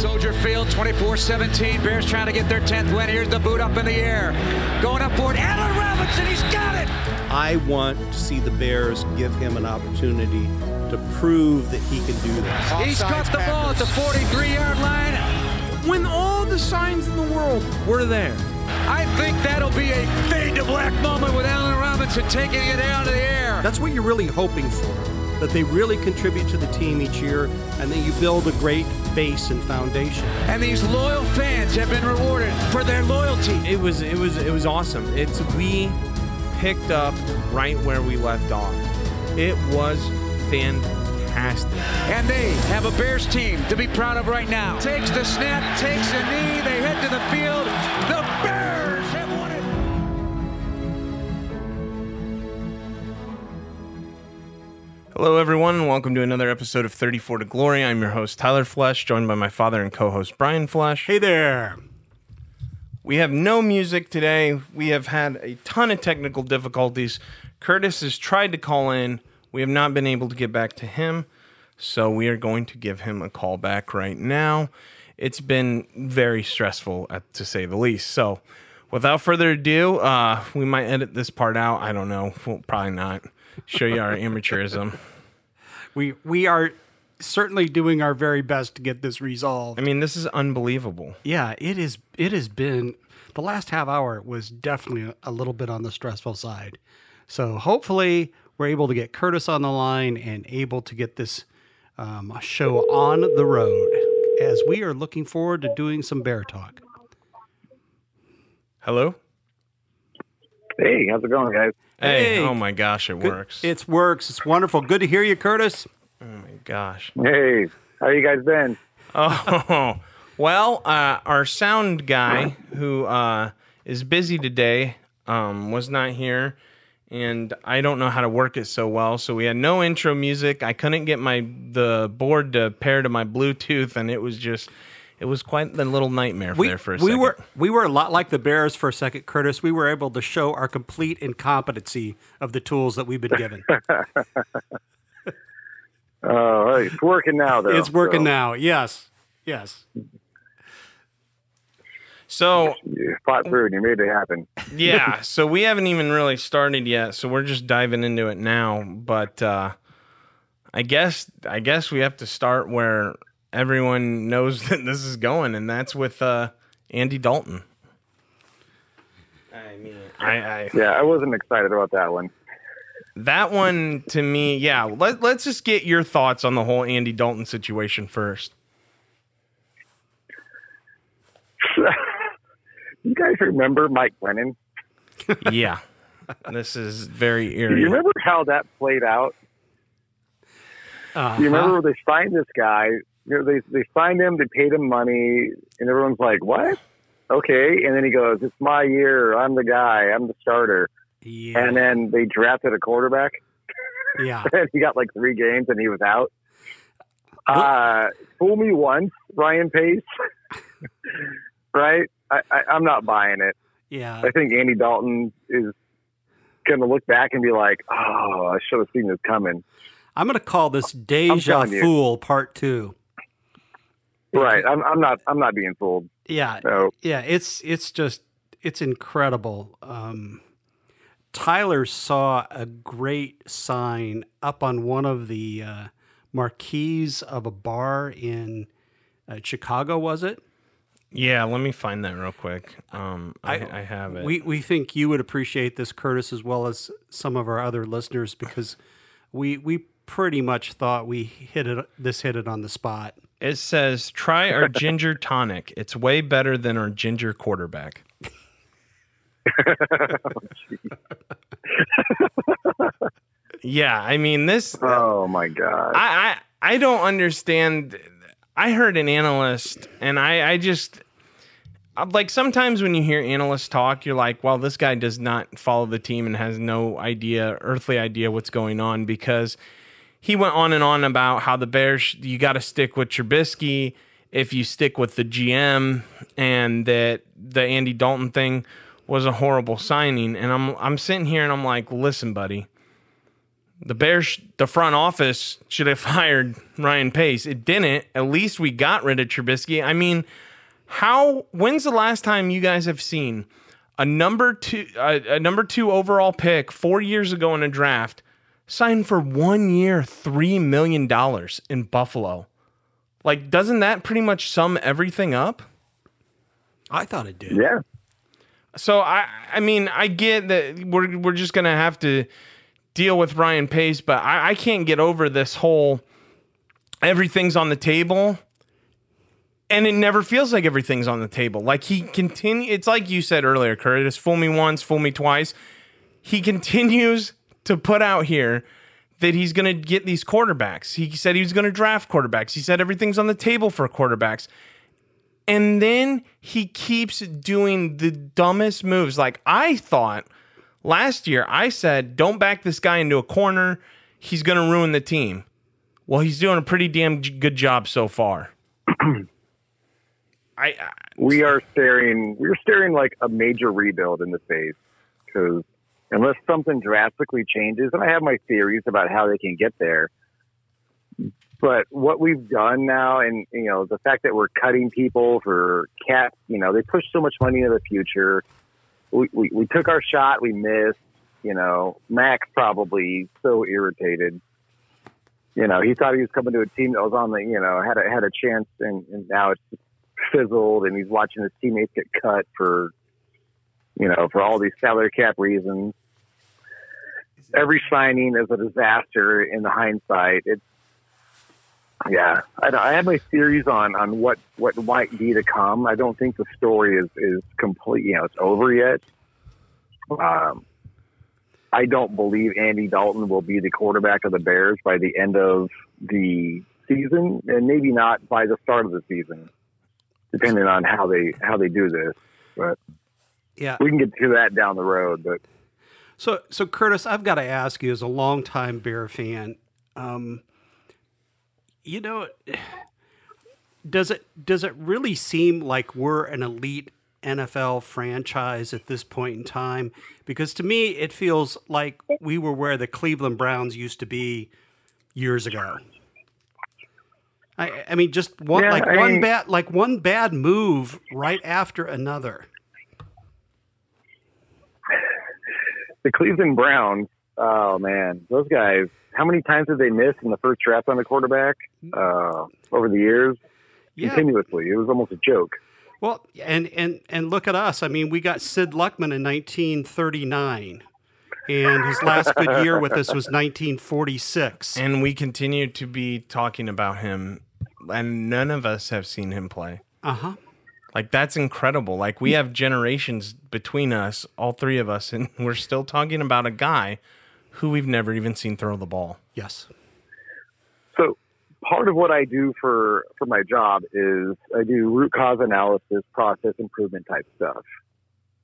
Soldier Field, 24-17. Bears trying to get their 10th win. Here's the boot up in the air. Going up for it. Allen Robinson, he's got it! I want to see the Bears give him an opportunity to prove that he can do this. He's got the ball at the 43-yard line. When all the signs in the world were there. I think that'll be a fade to black moment with Allen Robinson taking it out of the air. That's what you're really hoping for, that they really contribute to the team each year and that you build a great base and foundation. And these loyal fans have been rewarded for their loyalty. It was awesome. We picked up right where we left off. It was fantastic. And they have a Bears team to be proud of right now. Takes the snap, takes a knee, they head to the field. The Bears have won it. Hello, everyone, and welcome to another episode of 34 to Glory. I'm your host, Tyler Flesh, joined by my father and co-host, Brian Flesh. Hey there. We have no music today. We have had a ton of technical difficulties. Curtis has tried to call in. We have not been able to get back to him, so we are going to give him a call back right now. It's been very stressful, to say the least. So without further ado, we might edit this part out. I don't know. We'll probably not show you our amateurism. We are certainly doing our very best to get this resolved. I mean, this is unbelievable. Yeah, it is. It has been. The last half hour was definitely a little bit on the stressful side. So hopefully we're able to get Curtis on the line and able to get this show on the road, as we are looking forward to doing some Bear talk. Hello? Hey, how's it going, guys? Hey, oh my gosh, it works. It works. It's wonderful. Good to hear you, Curtis. Oh my gosh. Hey, how you guys been? Oh, well, our sound guy, who is busy today, was not here. And I don't know how to work it so well, so we had no intro music. I couldn't get the board to pair to my Bluetooth, and it was quite the little nightmare there for a second. We were a lot like the Bears for a second, Curtis. We were able to show our complete incompetency of the tools that we've been given. Oh, it's working now, though. It's working now, yes. So you fought through and you made it happen. Yeah, so we haven't even really started yet, so we're just diving into it now. But I guess we have to start where everyone knows that this is going, and that's with Andy Dalton. I mean, I wasn't excited about that one. That one to me, yeah. Let's just get your thoughts on the whole Andy Dalton situation first. You guys remember Mike Glennon? Yeah. This is very eerie. Do you remember how that played out? Uh-huh. You remember they signed this guy? You know, they signed him, they paid him money, and everyone's like, what? Okay. And then he goes, it's my year. I'm the guy. I'm the starter. Yeah. And then they drafted a quarterback. Yeah. And he got like 3 games and he was out. Fool me once, Ryan Pace. Right? I'm not buying it. Yeah. I think Andy Dalton is going to look back and be like, oh, I should have seen this coming. I'm going to call this Deja Fool Part 2. Right. I'm not being fooled. Yeah. So. Yeah. It's incredible. Tyler saw a great sign up on one of the marquees of a bar in Chicago, was it? Yeah, let me find that real quick. I have it. We think you would appreciate this, Curtis, as well as some of our other listeners, because we pretty much thought we hit it on the spot. It says, try our ginger tonic. It's way better than our ginger quarterback. Oh, yeah, I mean, this... Oh, my God. I don't understand... I heard an analyst, and I just, sometimes when you hear analysts talk, you're like, well, this guy does not follow the team and has no earthly idea what's going on, because he went on and on about how the Bears, you got to stick with Trubisky if you stick with the GM, and that the Andy Dalton thing was a horrible signing. And I'm sitting here and I'm like, listen, buddy, The Bears, the front office, should have fired Ryan Pace. It didn't. At least we got rid of Trubisky. I mean, when's the last time you guys have seen a number two overall pick 4 years ago in a draft signed for 1 year, $3 million in Buffalo? Like, doesn't that pretty much sum everything up? I thought it did. Yeah. So, I mean, I get that we're just going to have to deal with Ryan Pace, but I can't get over this whole everything's on the table, and it never feels like everything's on the table. Like, it's like you said earlier, Curtis, fool me once, fool me twice. He continues to put out here that he's going to get these quarterbacks. He said he was going to draft quarterbacks. He said everything's on the table for quarterbacks. And then he keeps doing the dumbest moves. Like, I thought last year, I said, don't back this guy into a corner. He's going to ruin the team. Well, he's doing a pretty damn good job so far. We're staring like a major rebuild in the face, because unless something drastically changes, and I have my theories about how they can get there, but what we've done now, and you know, the fact that we're cutting people for cap, you know, they push so much money into the future. We took our shot, we missed. You know, Max probably so irritated. You know, he thought he was coming to a team that was on the, you know, had a chance, and now it's fizzled, and he's watching his teammates get cut for, you know, for all these salary cap reasons. Every signing is a disaster in the hindsight. It's, yeah, I have my theories on what might be to come. I don't think the story is complete. You know, it's over yet. I don't believe Andy Dalton will be the quarterback of the Bears by the end of the season, and maybe not by the start of the season, depending on how they do this. But yeah, we can get to that down the road. But so Curtis, I've got to ask you, as a longtime Bear fan. You know, does it really seem like we're an elite NFL franchise at this point in time? Because to me, it feels like we were where the Cleveland Browns used to be years ago. I mean, just one bad move right after another. The Cleveland Browns. Oh, man, those guys, how many times did they miss in the first draft on the quarterback over the years? Yeah. Continuously. It was almost a joke. Well, and look at us. I mean, we got Sid Luckman in 1939, and his last good year with us was 1946. And we continue to be talking about him, and none of us have seen him play. Uh-huh. Like, that's incredible. Like, we have generations between us, all three of us, and we're still talking about a guy who we've never even seen throw the ball. Yes. So part of what I do for my job is I do root cause analysis, process improvement type stuff.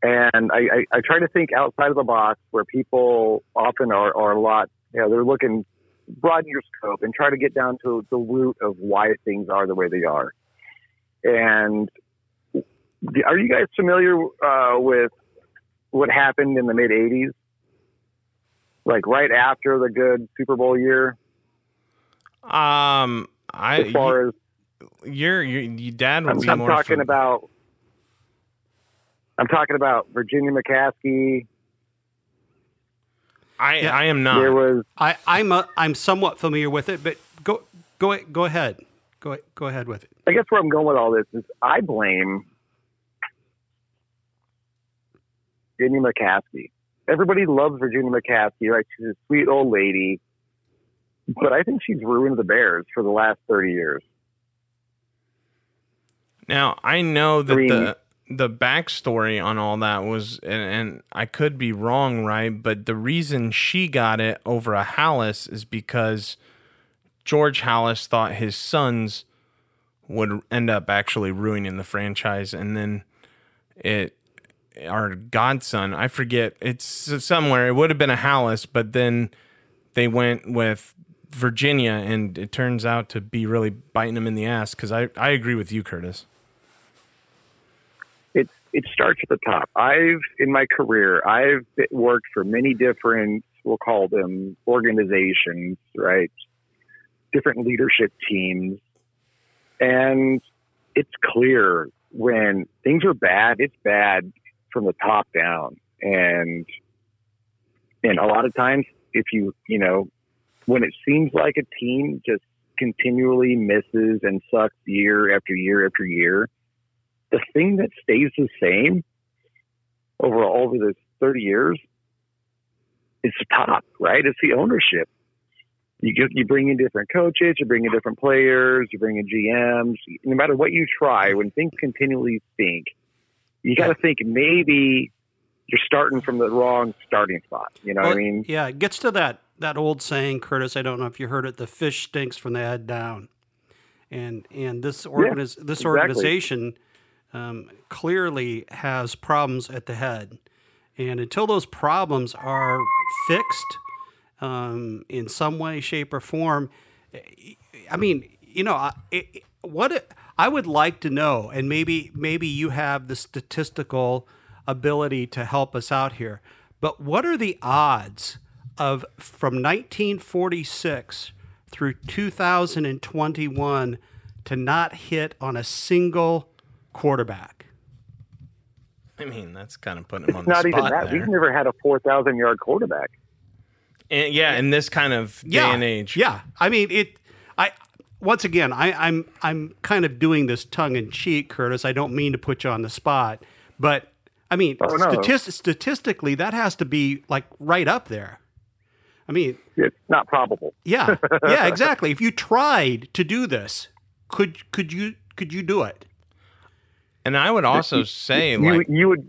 And I try to think outside of the box, where people often are a lot, you know, they're looking, broaden your scope and try to get down to the root of why things are the way they are. And are you guys familiar with what happened in the mid-'80s? Like right after the good Super Bowl year, I'm talking about Virginia McCaskey. I am not. There was I'm somewhat familiar with it, but go ahead. Go ahead with it. I guess where I'm going with all this is I blame Virginia McCaskey. Everybody loves Virginia McCaskey, like she's a sweet old lady, but I think she's ruined the Bears for the last 30 years. Now, I know that the backstory on all that was, and I could be wrong, right? But the reason she got it over a Hallis is because George Hallis thought his sons would end up actually ruining the franchise, and then our godson, I forget, it's somewhere, it would have been a Hallis, but then they went with Virginia, and it turns out to be really biting them in the ass, because I agree with you, Curtis. It starts at the top. In my career, I've worked for many different we'll call them organizations, right? Different leadership teams. And it's clear when things are bad, it's bad from the top down. And a lot of times if you know, when it seems like a team just continually misses and sucks year after year after year, the thing that stays the same over this 30 years is the top, right? It's the ownership. You bring in different coaches, you bring in different players, you bring in GMs. No matter what you try, when things continually stink, you got to think maybe you're starting from the wrong starting spot. You know what I mean? Yeah, it gets to that old saying, Curtis, I don't know if you heard it, the fish stinks from the head down. And this organization clearly has problems at the head. And until those problems are fixed in some way, shape, or form, I mean, you know, I would like to know, and maybe you have the statistical ability to help us out here, but what are the odds of from 1946 through 2021 to not hit on a single quarterback? I mean, that's kind of putting him on the spot. Not even that. There. We've never had a 4,000-yard quarterback. And, in this kind of day and age. Yeah, I mean, I'm kind of doing this tongue in cheek, Curtis. I don't mean to put you on the spot, but I mean, statistically, that has to be like right up there. I mean, it's not probable. Yeah, exactly. If you tried to do this, could you do it? And I would also say you would.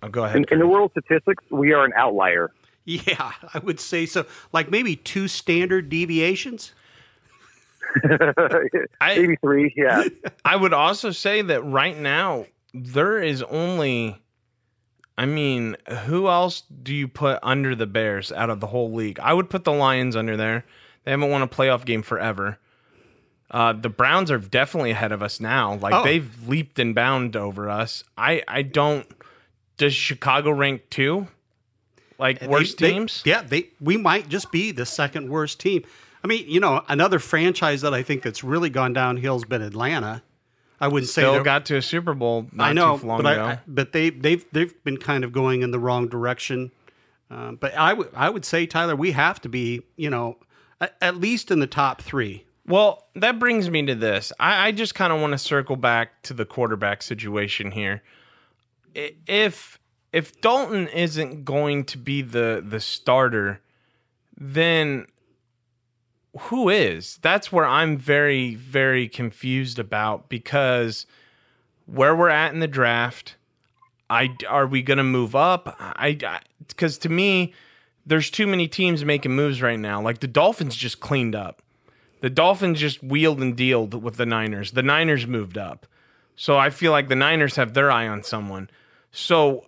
Oh, go ahead. In the world of statistics, we are an outlier. Yeah, I would say so. Like maybe 2 standard deviations. Maybe 3. Yeah. I would also say that right now there is only. I mean, who else do you put under the Bears out of the whole league? I would put the Lions under there. They haven't won a playoff game forever. The Browns are definitely ahead of us now. Like, they've leaped and bounded over us. Does Chicago rank 2? Like, worst teams? We might just be the second worst team. I mean, you know, another franchise that I think that's really gone downhill has been Atlanta. I wouldn't say they got to a Super Bowl not too long ago. But they've been kind of going in the wrong direction. But I would say, Tyler, we have to be, you know, at least in the top 3. Well, that brings me to this. I just kind of want to circle back to the quarterback situation here. If Dalton isn't going to be the starter, then who is? That's where I'm very, very confused about, because where we're at in the draft, are we going to move up? Because to me, there's too many teams making moves right now. Like the Dolphins just cleaned up. The Dolphins just wheeled and dealed with the Niners. The Niners moved up. So I feel like the Niners have their eye on someone. So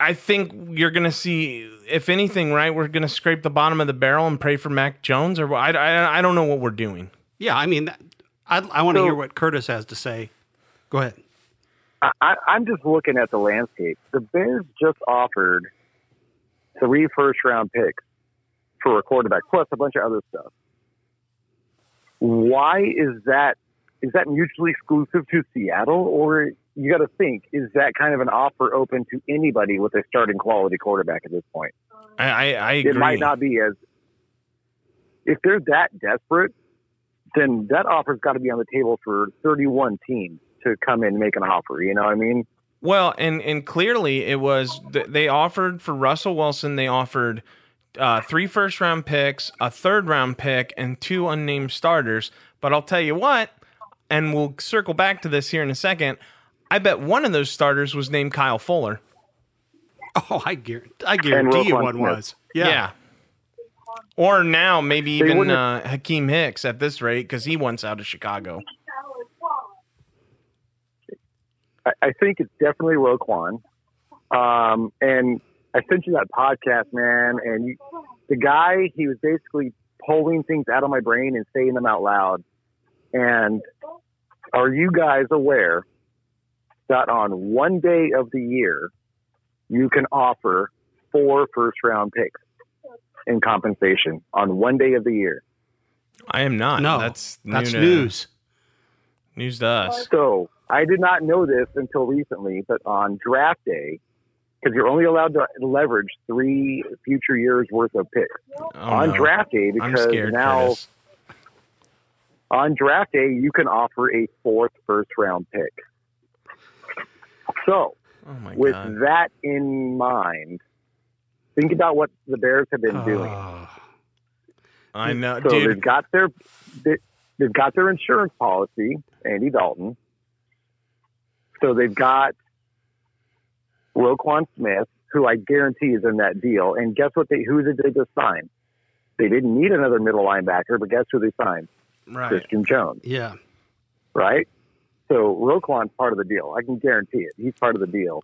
I think you're going to see, if anything, right, we're going to scrape the bottom of the barrel and pray for Mac Jones, or I don't know what we're doing. Yeah, I mean, I want to hear what Curtis has to say. Go ahead. I'm just looking at the landscape. The Bears just offered 3 first-round picks for a quarterback, plus a bunch of other stuff. Why is that? Is that mutually exclusive to Seattle, or you got to think, is that kind of an offer open to anybody with a starting quality quarterback at this point? I agree. It might not be as – if they're that desperate, then that offer's got to be on the table for 31 teams to come in and make an offer. You know what I mean? Well, and clearly it was – they offered for Russell Wilson, they offered 3 first-round picks, a third-round pick, and 2 unnamed starters. But I'll tell you what, and we'll circle back to this here in a second – I bet one of those starters was named Kyle Fuller. Oh, I guarantee you one was. Yeah. Or now maybe even Hakeem Hicks at this rate, because he wants out of Chicago. I think it's definitely Roquan. And I sent you that podcast, man. And the guy, he was basically pulling things out of my brain and saying them out loud. And are you guys aware that on one day of the year, you can offer 4 first-round picks? in compensation on one day of the year. I am not. No, that's news. News to us. So I did not know this until recently, but on draft day, because you're only allowed to leverage 3 future years' worth of picks draft day, because Curtis. On draft day, you can offer a 4th first-round pick. So, with that in mind, think about what the Bears have been doing. I know, so dude. They've got their insurance policy, Andy Dalton. So they've got Roquan Smith, who I guarantee is in that deal. And guess what? Who did they just sign? They didn't need another middle linebacker, but guess who they signed? Right. Christian Jones. Yeah. Right? So Roquan's part of the deal. I can guarantee it. He's part of the deal.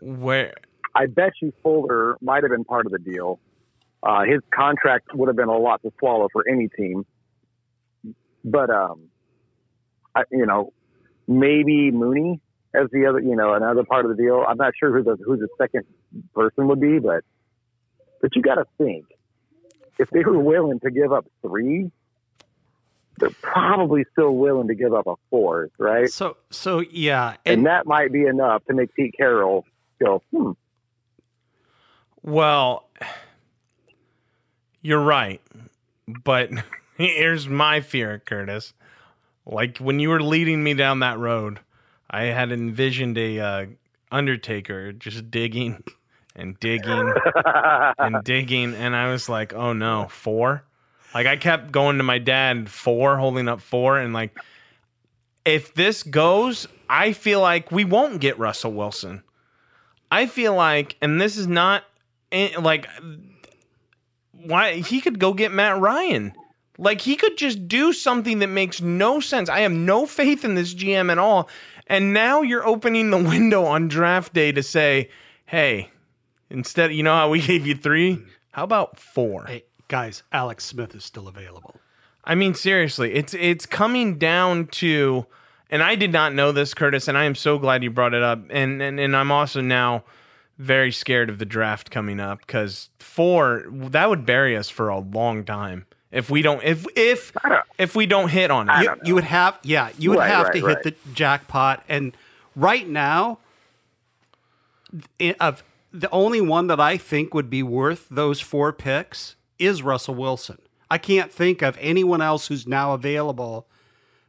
Where? I bet you Fuller might have been part of the deal. His contract would have been a lot to swallow for any team. But, maybe Mooney as the other, another part of the deal. I'm not sure who the second person would be, but you got to think. If they were willing to give up 3, they're probably still willing to give up a 4th, right? So yeah. And that might be enough to make Pete Carroll go, Well, you're right, but here's my fear, Curtis. Like, when you were leading me down that road, I had envisioned a Undertaker just digging and digging and digging, and I was like, oh no, 4? Like, I kept going to my dad, 4, holding up 4, and like, if this goes, I feel like we won't get Russell Wilson. I feel like, and this is not, like, why he could go get Matt Ryan. Like, he could just do something that makes no sense. I have no faith in this GM at all. And now you're opening the window on draft day to say, hey, instead, you know how we gave you 3? How about 4? Hey, guys, Alex Smith is still available. I mean, seriously, it's coming down to, and I did not know this, Curtis, and I am so glad you brought it up. And I'm also now very scared of the draft coming up, because 4, that would bury us for a long time. If we don't hit on it, you would have to hit the jackpot. And right now, of the only one that I think would be worth those 4 picks is Russell Wilson. I can't think of anyone else who's now available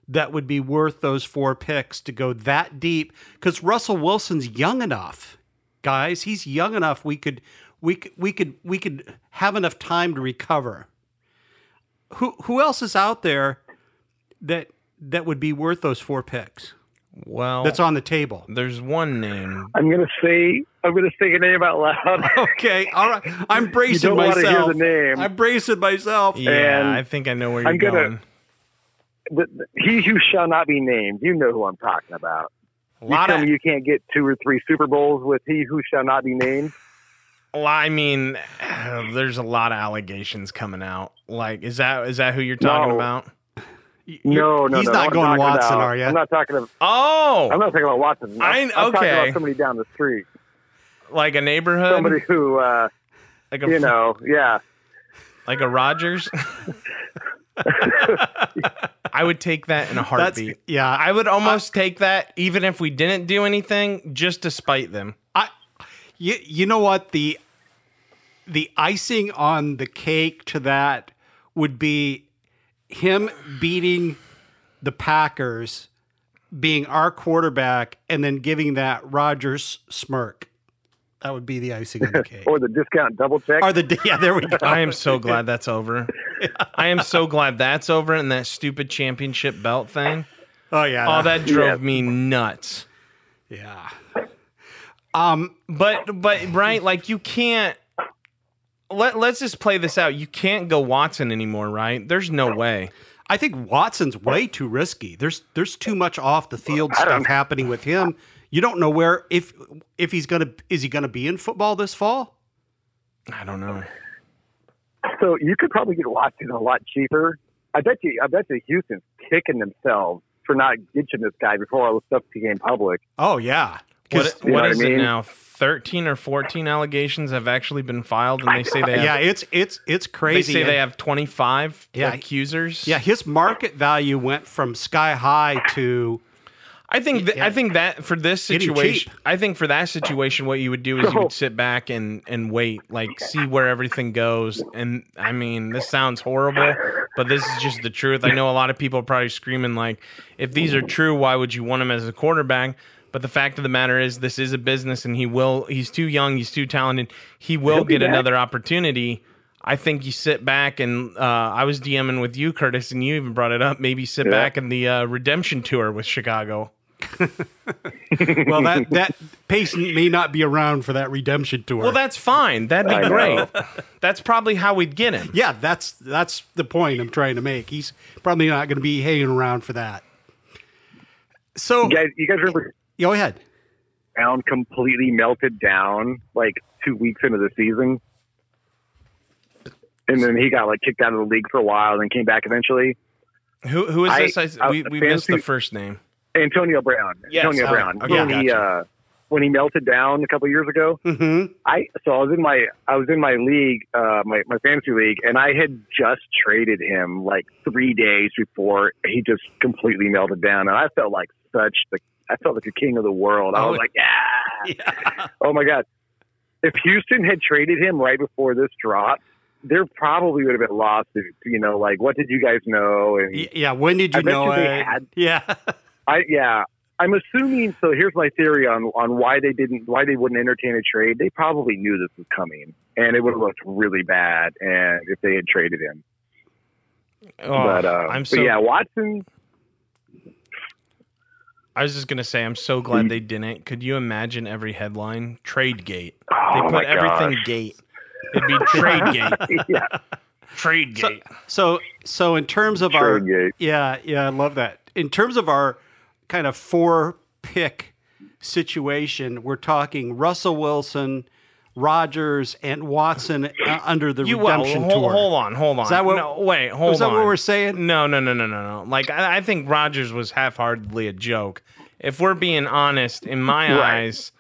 that would be worth those 4 picks to go that deep. Because Russell Wilson's young enough, guys. He's young enough. We could have enough time to recover. Who else is out there that would be worth those 4 picks? Well, that's on the table. There's one name. I'm gonna say a name out loud. Okay, all right. I'm bracing myself. You don't want to hear the name. I'm bracing myself. Yeah, and I think I know where you're going. He who shall not be named. You know who I'm talking about. You can't get 2 or 3 Super Bowls with he who shall not be named. Well, I mean, there's a lot of allegations coming out. Like, is that who you're talking about? No. He's not going Watson, are you? I'm not talking about Watson. I'm talking about somebody down the street, like a neighborhood, somebody who, like a, yeah, like a Rodgers. I would take that in a heartbeat. Yeah, I would almost take that, even if we didn't do anything, just to spite them. You know what, the icing on the cake to that would be him beating the Packers, being our quarterback, and then giving that Rodgers smirk. That would be the icing on the cake. Or the discount double check. There we go. I am so glad that's over. I am so glad that's over, and that stupid championship belt thing. Oh, yeah. Oh, that drove me nuts. Yeah. But right, like, you can't. Let's just play this out. You can't go Watson anymore, right? There's no way. I think Watson's way too risky. There's too much off the field stuff happening with him. You don't know where if is he gonna be in football this fall? I don't know. So you could probably get Watson a lot cheaper. I bet you Houston's kicking themselves for not ditching this guy before all the stuff became public. Oh yeah. What is it now? 13 or 14 allegations have actually been filed, and they say they have, it's crazy. They say they have 25 accusers. Yeah, his market value went from sky high to. I think that for this situation, what you would do is you would sit back and wait, see where everything goes. And I mean, this sounds horrible, but this is just the truth. I know a lot of people are probably screaming if these are true, why would you want him as a quarterback? But the fact of the matter is, this is a business, and he's too young, he's too talented. He will get another opportunity. I think you sit back and I was DMing with you, Curtis, and you even brought it up. Maybe sit back in the redemption tour with Chicago. Well, that Pace may not be around for that redemption tour. Well, that's fine. That'd be great. That's probably how we'd get him. Yeah, that's the point I'm trying to make. He's probably not going to be hanging around for that. So you guys remember? Go ahead. Brown completely melted down 2 weeks into the season. And then he got kicked out of the league for a while, and then came back eventually. Who is this? We missed the first name. Antonio Brown. Yes. Antonio Brown. Okay, when he melted down a couple years ago, mm-hmm. I was in my league, my fantasy league, and I had just traded him 3 days before he just completely melted down, and I felt like the king of the world. I was oh my god! If Houston had traded him right before this drop, there probably would have been lawsuits, what did you guys know? And yeah, when did you know it? Yeah. I'm assuming, so here's my theory on why they wouldn't entertain a trade. They probably knew this was coming, and it would have looked really bad and if they had traded him. Oh, Watson. I was just going to say, I'm so glad they didn't. Could you imagine every headline? Trade gate. They put everything gate. It'd be trade gate. Trade gate. So in terms of our gate. I love that. In terms of our kind of 4-pick situation, we're talking Russell Wilson, Rodgers, and Watson under the redemption tour. Hold on. Is that what? No, wait, hold on. Is that what we're saying? No. I think Rodgers was half-heartedly a joke. If we're being honest, in my eyes,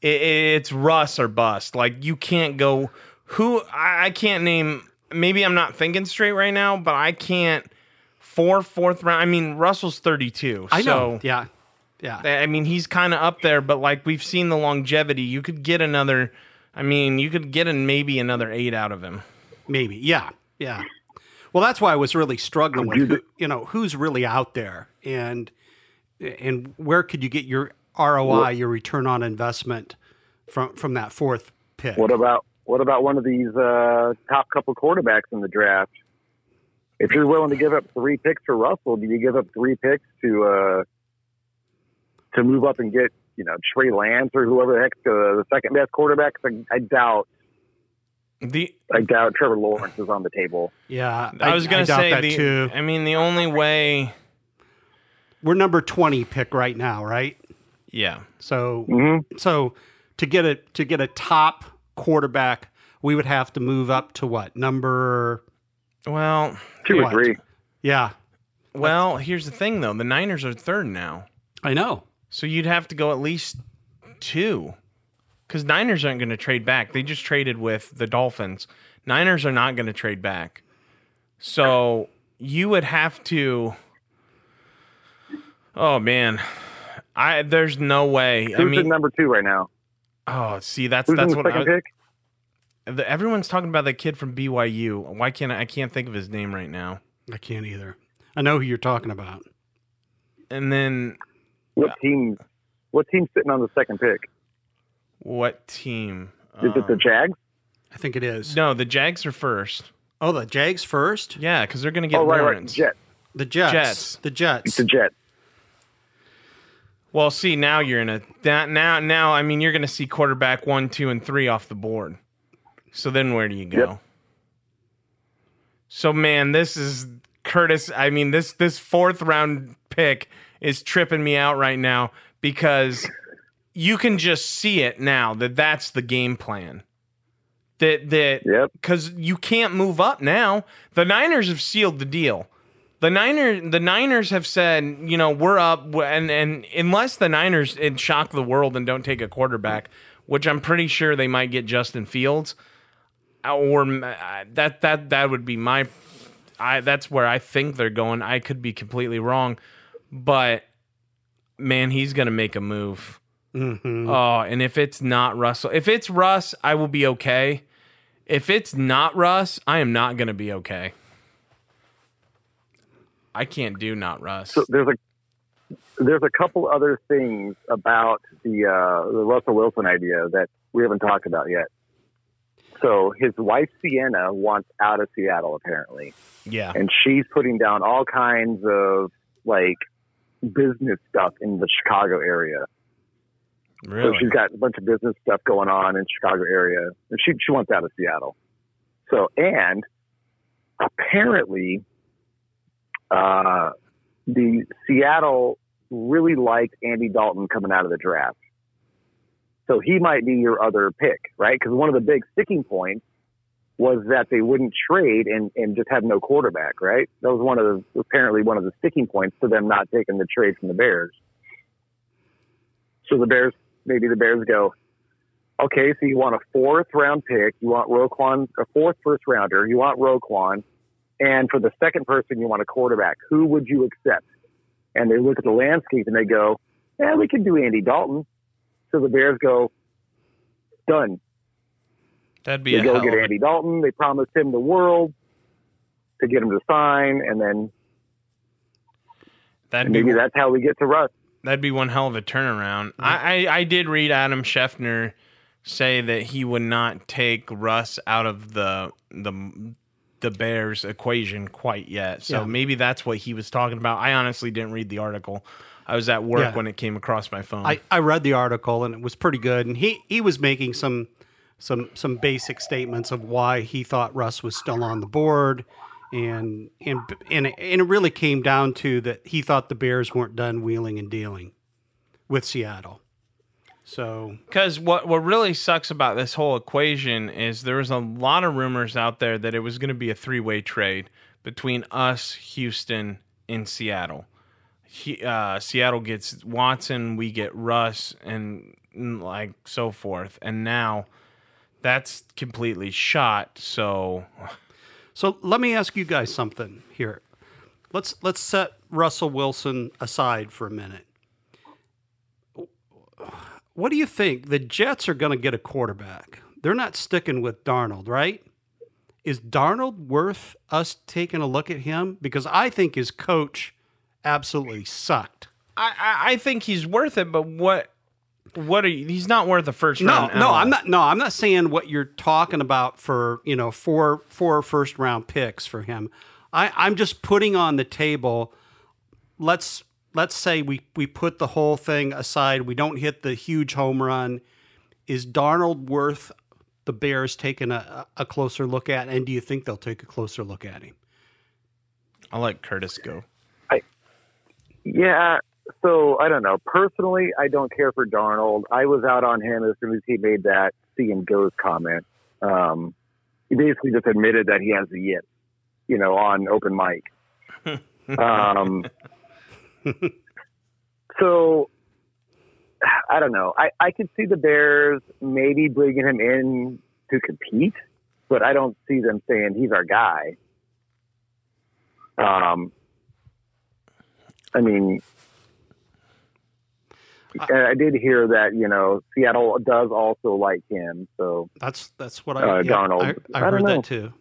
it's Russ or bust. You can't go who I can't name. Maybe I'm not thinking straight right now, but I can't fourth round. I mean, Russell's 32. I know. Yeah. I mean, he's kind of up there, but we've seen the longevity. You could get another. I mean, you could get maybe another 8 out of him. Maybe. Yeah. Well, that's why I was really struggling with who's really out there and where could you get your ROI, your return on investment from that 4th pick. What about one of these top couple quarterbacks in the draft? If you're willing to give up 3 picks for Russell, do you give up 3 picks to move up and get Trey Lance or whoever the heck the second best quarterback? I doubt Trevor Lawrence is on the table. Yeah, I was going to say that too. I mean, the only way we're number 20 pick right now, right? Yeah. So so to get a top quarterback, we would have to move up to what? Number 2 or 3. Yeah. Well, here's the thing though. The Niners are 3rd now. I know. So you'd have to go at least 2. Cuz Niners aren't going to trade back. They just traded with the Dolphins. Niners are not going to trade back. So you would have to oh man. There's no way. Who's in number 2 right now? Oh, see, that's what I pick? Everyone's talking about that kid from BYU. Why can't I can't think of his name right now? I can't either. I know who you're talking about. And then what team's sitting on the 2nd pick? What team? Is it the Jags? I think it is. No, the Jags are 1st. Oh, the Jags 1st? Yeah, because they're going to get Lawrence. Right. The Jets. Well, see, now you're in now. I mean, you're going to see quarterback 1, 2, and 3 off the board. So then, where do you go? Yep. So, man, this is Curtis. I mean, this 4th round pick is tripping me out right now because you can just see it now that's the game plan. Because you can't move up now. The Niners have sealed the deal. The Niners have said, we're up, and unless the Niners shock the world and don't take a quarterback, which I'm pretty sure they might get Justin Fields, or that would be my. That's where I think they're going. I could be completely wrong, but man, he's gonna make a move. Mm-hmm. Oh, and if it's not Russell, if it's Russ, I will be okay. If it's not Russ, I am not gonna be okay. I can't do not Russ. So there's a couple other things about the Russell Wilson idea that we haven't talked about yet. So his wife, Sienna, wants out of Seattle, apparently. Yeah. And she's putting down all kinds of, like, business stuff in the Chicago area. Really? So she's got a bunch of business stuff going on in Chicago area. And she wants out of Seattle. So, and apparently the Seattle really liked Andy Dalton coming out of the draft. So he might be your other pick, right? Because one of the big sticking points was that they wouldn't trade and just have no quarterback, right? That was apparently one of the sticking points to them not taking the trade from the Bears. So the Bears go, okay, so you want a fourth round pick, you want Roquan, a fourth first rounder, you want Roquan, and for the second person you want a quarterback. Who would you accept? And they look at the landscape and they go, yeah, we can do Andy Dalton. So the Bears go, done. That'd be They go get Andy Dalton. They promised him the world to get him to sign, and then that's how we get to Russ. That'd be one hell of a turnaround. Mm-hmm. I did read Adam Schefter say that he would not take Russ out of the Bears equation quite yet. So maybe that's what he was talking about. I honestly didn't read the article. I was at work when it came across my phone. I read the article and it was pretty good. And he was making some basic statements of why he thought Russ was still on the board, and it really came down to that he thought the Bears weren't done wheeling and dealing with Seattle. So, because what really sucks about this whole equation is there was a lot of rumors out there that it was going to be a 3-way trade between us, Houston, and Seattle. Seattle gets Watson, we get Russ, and like so forth. And now that's completely shot. So let me ask you guys something here. Let's set Russell Wilson aside for a minute. What do you think? The Jets are going to get a quarterback. They're not sticking with Darnold, right? Is Darnold worth us taking a look at him? Because I think his coach absolutely sucked. I think he's worth it, but what are you? He's not worth a first round. No, I'm not. No, I'm not saying what you're talking about for, you know, four first round picks for him. I'm just putting on the table. Let's say we put the whole thing aside. We don't hit the huge home run. Is Darnold worth the Bears taking a closer look at? And do you think they'll take a closer look at him? I'll let Curtis go. Yeah, so I don't know. Personally, I don't care for Darnold. I was out on him as soon as he made that see and goes comment. He basically just admitted that he has the yips, you know, on open mic. So I don't know. I could see the Bears maybe bringing him in to compete, but I don't see them saying he's our guy. I mean, I did hear that, you know, Seattle does also like him. So that's what Darnold. I heard that too.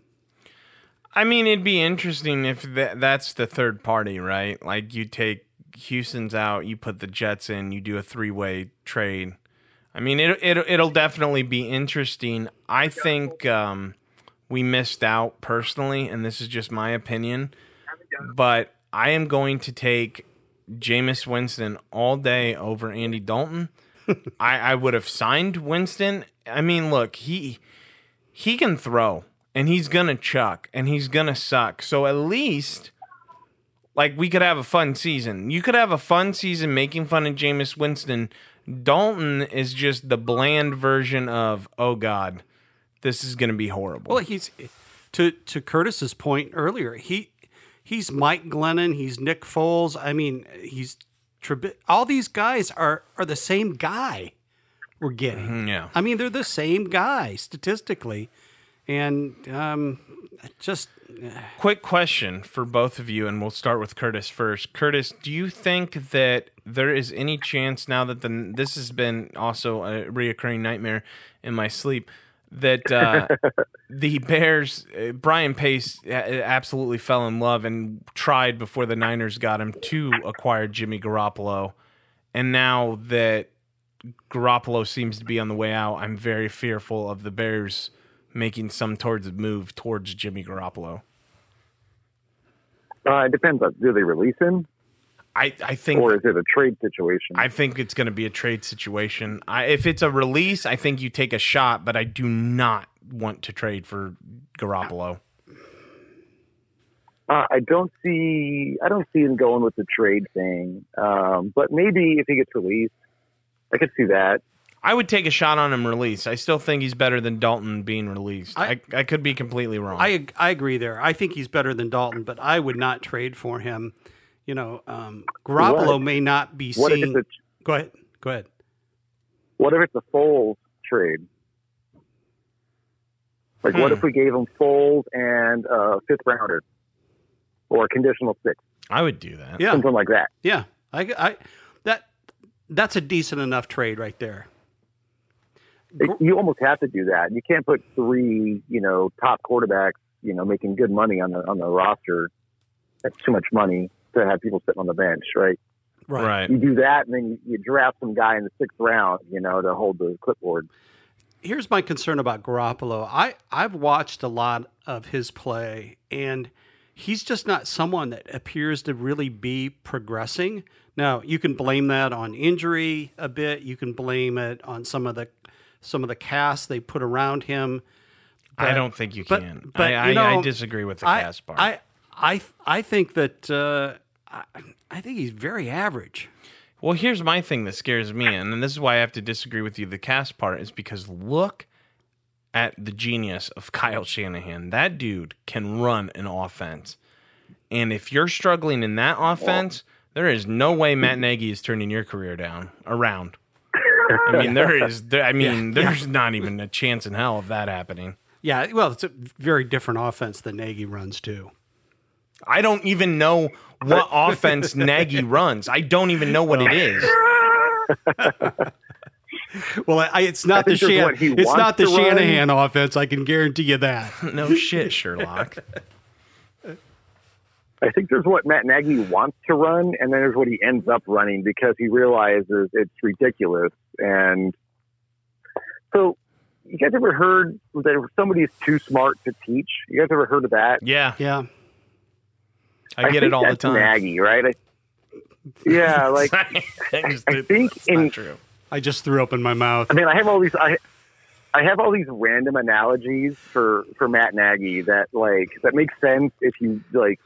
I mean, it'd be interesting if that's the third party, right? Like you take Houston's out, you put the Jets in, you do a 3-way trade. I mean, it'll definitely be interesting. I think we missed out personally, and this is just my opinion, but I am going to take Jameis Winston all day over Andy Dalton. I would have signed Winston. I mean, look, he can throw, and he's going to chuck, and he's going to suck. So at least, like, we could have a fun season. You could have a fun season making fun of Jameis Winston. Dalton is just the bland version of, oh, God, this is going to be horrible. Well, he's to Curtis's point earlier, He's Mike Glennon. He's Nick Foles. I mean, all these guys are the same guy. we're getting. Mm-hmm, yeah. I mean, they're the same guy statistically. And just... Quick question for both of you, and we'll start with Curtis first. Curtis, do you think that there is any chance now that this has been also a reoccurring nightmare in my sleep, that the Bears, Brian Pace absolutely fell in love and tried before the Niners got him to acquire Jimmy Garoppolo, and now that Garoppolo seems to be on the way out, I'm very fearful of the Bears making some move towards Jimmy Garoppolo? It depends on, do they release him? I think, or is it a trade situation? I think it's going to be a trade situation. If it's a release, I think you take a shot, but I do not want to trade for Garoppolo. I don't see him going with the trade thing. But maybe if he gets released, I could see that. I would take a shot on him released. I still think he's better than Dalton being released. I could be completely wrong. I agree there. I think he's better than Dalton, but I would not trade for him. You know, Garoppolo may not be seeing. Go ahead. What if it's a Foles trade? Like, what if we gave him Foles and a fifth rounder or a conditional sixth? I would do that. Yeah. Something like that. Yeah. That's a decent enough trade right there. You almost have to do that. You can't put three, top quarterbacks, making good money on the roster. That's too much money to have people sitting on the bench, right? Right. You do that, and then you draft some guy in the sixth round, to hold the clipboard. Here's my concern about Garoppolo. I've watched a lot of his play, and he's just not someone that appears to really be progressing. Now, you can blame that on injury a bit. You can blame it on some of the cast they put around him. But I don't think you can. But I disagree with the cast part. I think that I think he's very average. Well, here's my thing that scares me, and this is why I have to disagree with you. The cast part is because look at the genius of Kyle Shanahan. That dude can run an offense. And if you're struggling in that offense, there is no way Matt Nagy is turning your career around. I mean, there's not even a chance in hell of that happening. Yeah, well, it's a very different offense than Nagy runs, too. I don't even know what offense Nagy runs. I don't even know what it is. Well, it's not the Shanahan offense. I can guarantee you that. No shit, Sherlock. I think there's what Matt Nagy wants to run, and then there's what he ends up running because he realizes it's ridiculous. And so, you guys ever heard that somebody is too smart to teach? You guys ever heard of that? Yeah. I get it all the time. Nagy, right? That's true. I just threw up in my mouth. I mean, I have all these. I have all these random analogies for Matt Nagy that makes sense if you like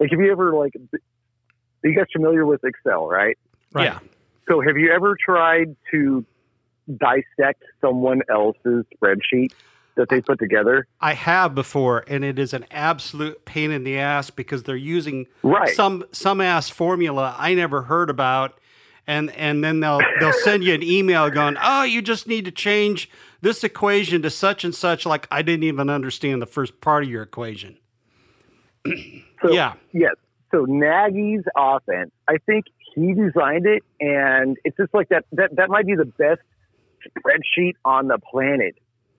if you ever are you guys familiar with Excel, right? Right. Yeah. So have you ever tried to dissect someone else's spreadsheet that they put together? I have before, and it is an absolute pain in the ass because they're using some ass formula I never heard about, and then they'll send you an email going, "Oh, you just need to change this equation to such and such." Like I didn't even understand the first part of your equation. So Nagy's offense, I think he designed it, and it's just like that might be the best spreadsheet on the planet.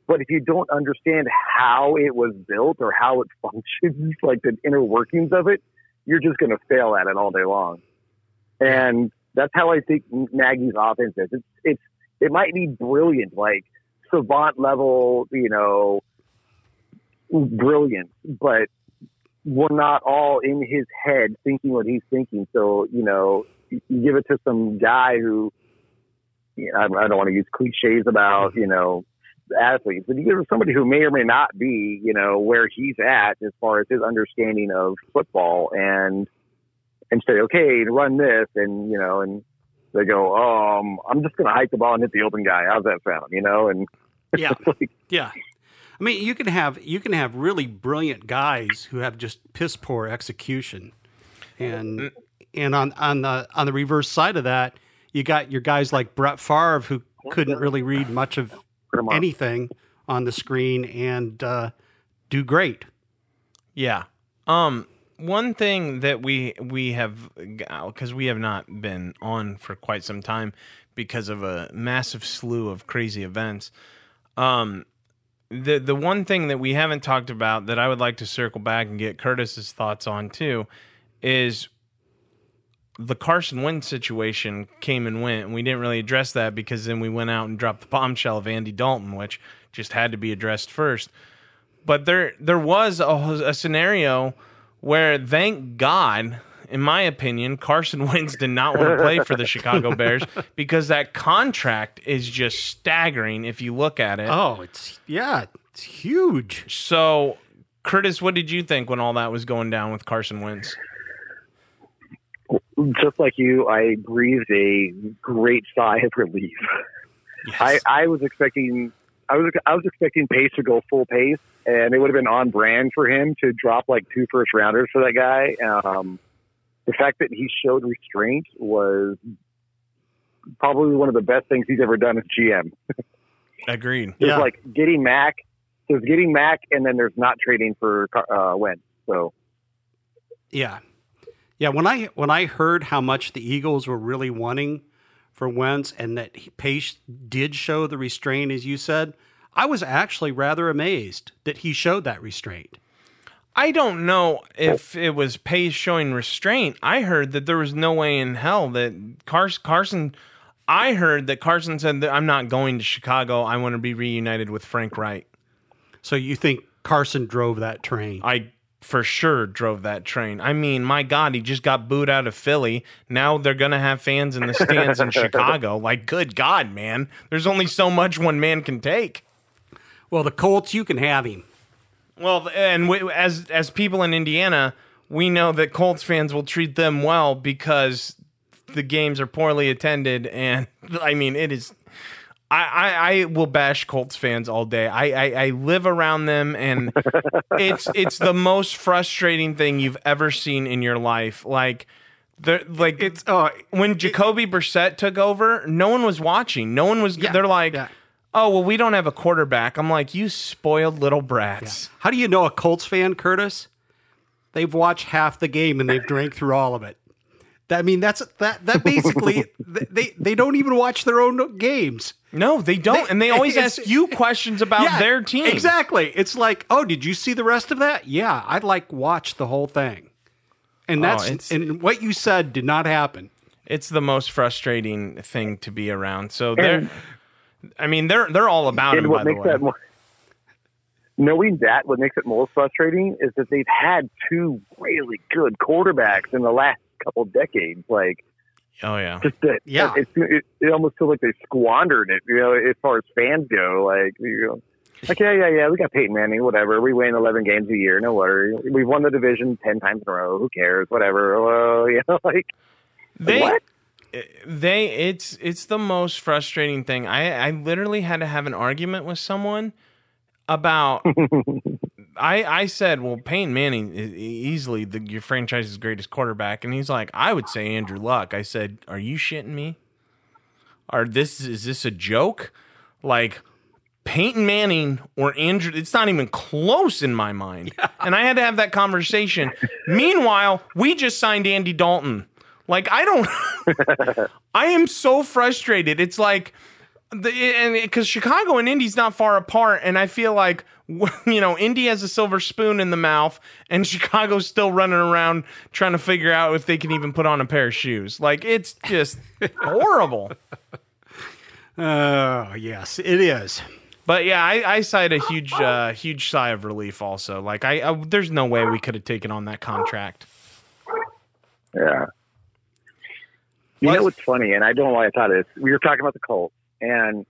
But if you don't understand how it was built or how it functions, like the inner workings of it, you're just going to fail at it all day long. And that's how I think Nagy's offense is. It might be brilliant, like savant level, brilliant, but we're not all in his head thinking what he's thinking. So, you give it to some guy who, I don't want to use cliches about, athletes, but you give somebody who may or may not be, where he's at as far as his understanding of football, and say, okay, run this, and and they go, I'm just going to hike the ball and hit the open guy. How's that sound? And yeah, yeah. I mean, you can have really brilliant guys who have just piss poor execution, and on the reverse side of that, you got your guys like Brett Favre who couldn't really read much of anything on the screen and do great. Yeah. One thing that we have, because we have not been on for quite some time because of a massive slew of crazy events, the one thing that we haven't talked about that I would like to circle back and get Curtis's thoughts on too is the Carson Wentz situation came and went, and we didn't really address that because then we went out and dropped the bombshell of Andy Dalton, which just had to be addressed first. But there was a scenario where, thank God, in my opinion, Carson Wentz did not want to play for the Chicago Bears because that contract is just staggering if you look at it. Oh, it's huge. So, Curtis, what did you think when all that was going down with Carson Wentz? Just like you, I breathed a great sigh of relief. Yes. I was expecting Pace to go full Pace, and it would have been on brand for him to drop like 2 first-rounders for that guy. The fact that he showed restraint was probably one of the best things he's ever done as GM. Agreed. There's like getting Mack, and then there's not trading for Wentz. So, yeah. Yeah, when I heard how much the Eagles were really wanting for Wentz and that Pace did show the restraint, as you said, I was actually rather amazed that he showed that restraint. I don't know if it was Pace showing restraint. I heard that there was no way in hell that Carson said that I'm not going to Chicago. I want to be reunited with Frank Wright. So you think Carson drove that train? I for sure drove that train. I mean, my God, he just got booed out of Philly. Now they're going to have fans in the stands in Chicago. Like, good God, man. There's only so much one man can take. Well, the Colts, you can have him. Well, and as people in Indiana, we know that Colts fans will treat them well because the games are poorly attended. And, I mean, it is... I will bash Colts fans all day. I live around them, and it's the most frustrating thing you've ever seen in your life. When Jacoby Brissett took over, no one was watching. No one was. Yeah, they're like, oh well, we don't have a quarterback. I'm like, you spoiled little brats. Yeah. How do you know a Colts fan, Curtis? They've watched half the game and they've drank through all of it. I mean, that basically they don't even watch their own games. No, they don't. And they always ask you questions about their team. Exactly. It's like, oh, did you see the rest of that? Yeah, I'd like watch the whole thing. And and what you said did not happen. It's the most frustrating thing to be around. So they're all about it, by the way. Knowing that, what makes it most frustrating is that they've had 2 really good quarterbacks in the last couple decades. Like, oh yeah, just that. Yeah, it almost feels like they squandered it. You know, as far as fans go, like, you know, like yeah, we got Peyton Manning, whatever. We win 11 games a year, no worry. We won the division 10 times in a row. Who cares? Whatever. Well, you know, like it's the most frustrating thing. I literally had to have an argument with someone about. I said, well, Peyton Manning is easily your franchise's greatest quarterback. And he's like, I would say Andrew Luck. I said, are you shitting me? Is this a joke? Like, Peyton Manning or Andrew, it's not even close in my mind. Yeah. And I had to have that conversation. Meanwhile, we just signed Andy Dalton. Like, I am so frustrated. It's like, because Chicago and Indy's not far apart. And I feel like, you know, Indy has a silver spoon in the mouth, and Chicago's still running around trying to figure out if they can even put on a pair of shoes. Like, it's just horrible. Oh, yes, it is. But yeah, I sighed a huge sigh of relief. Also, like, there's no way we could have taken on that contract. Yeah. You know what's funny, and I don't know why I thought it. We were talking about the Colts, and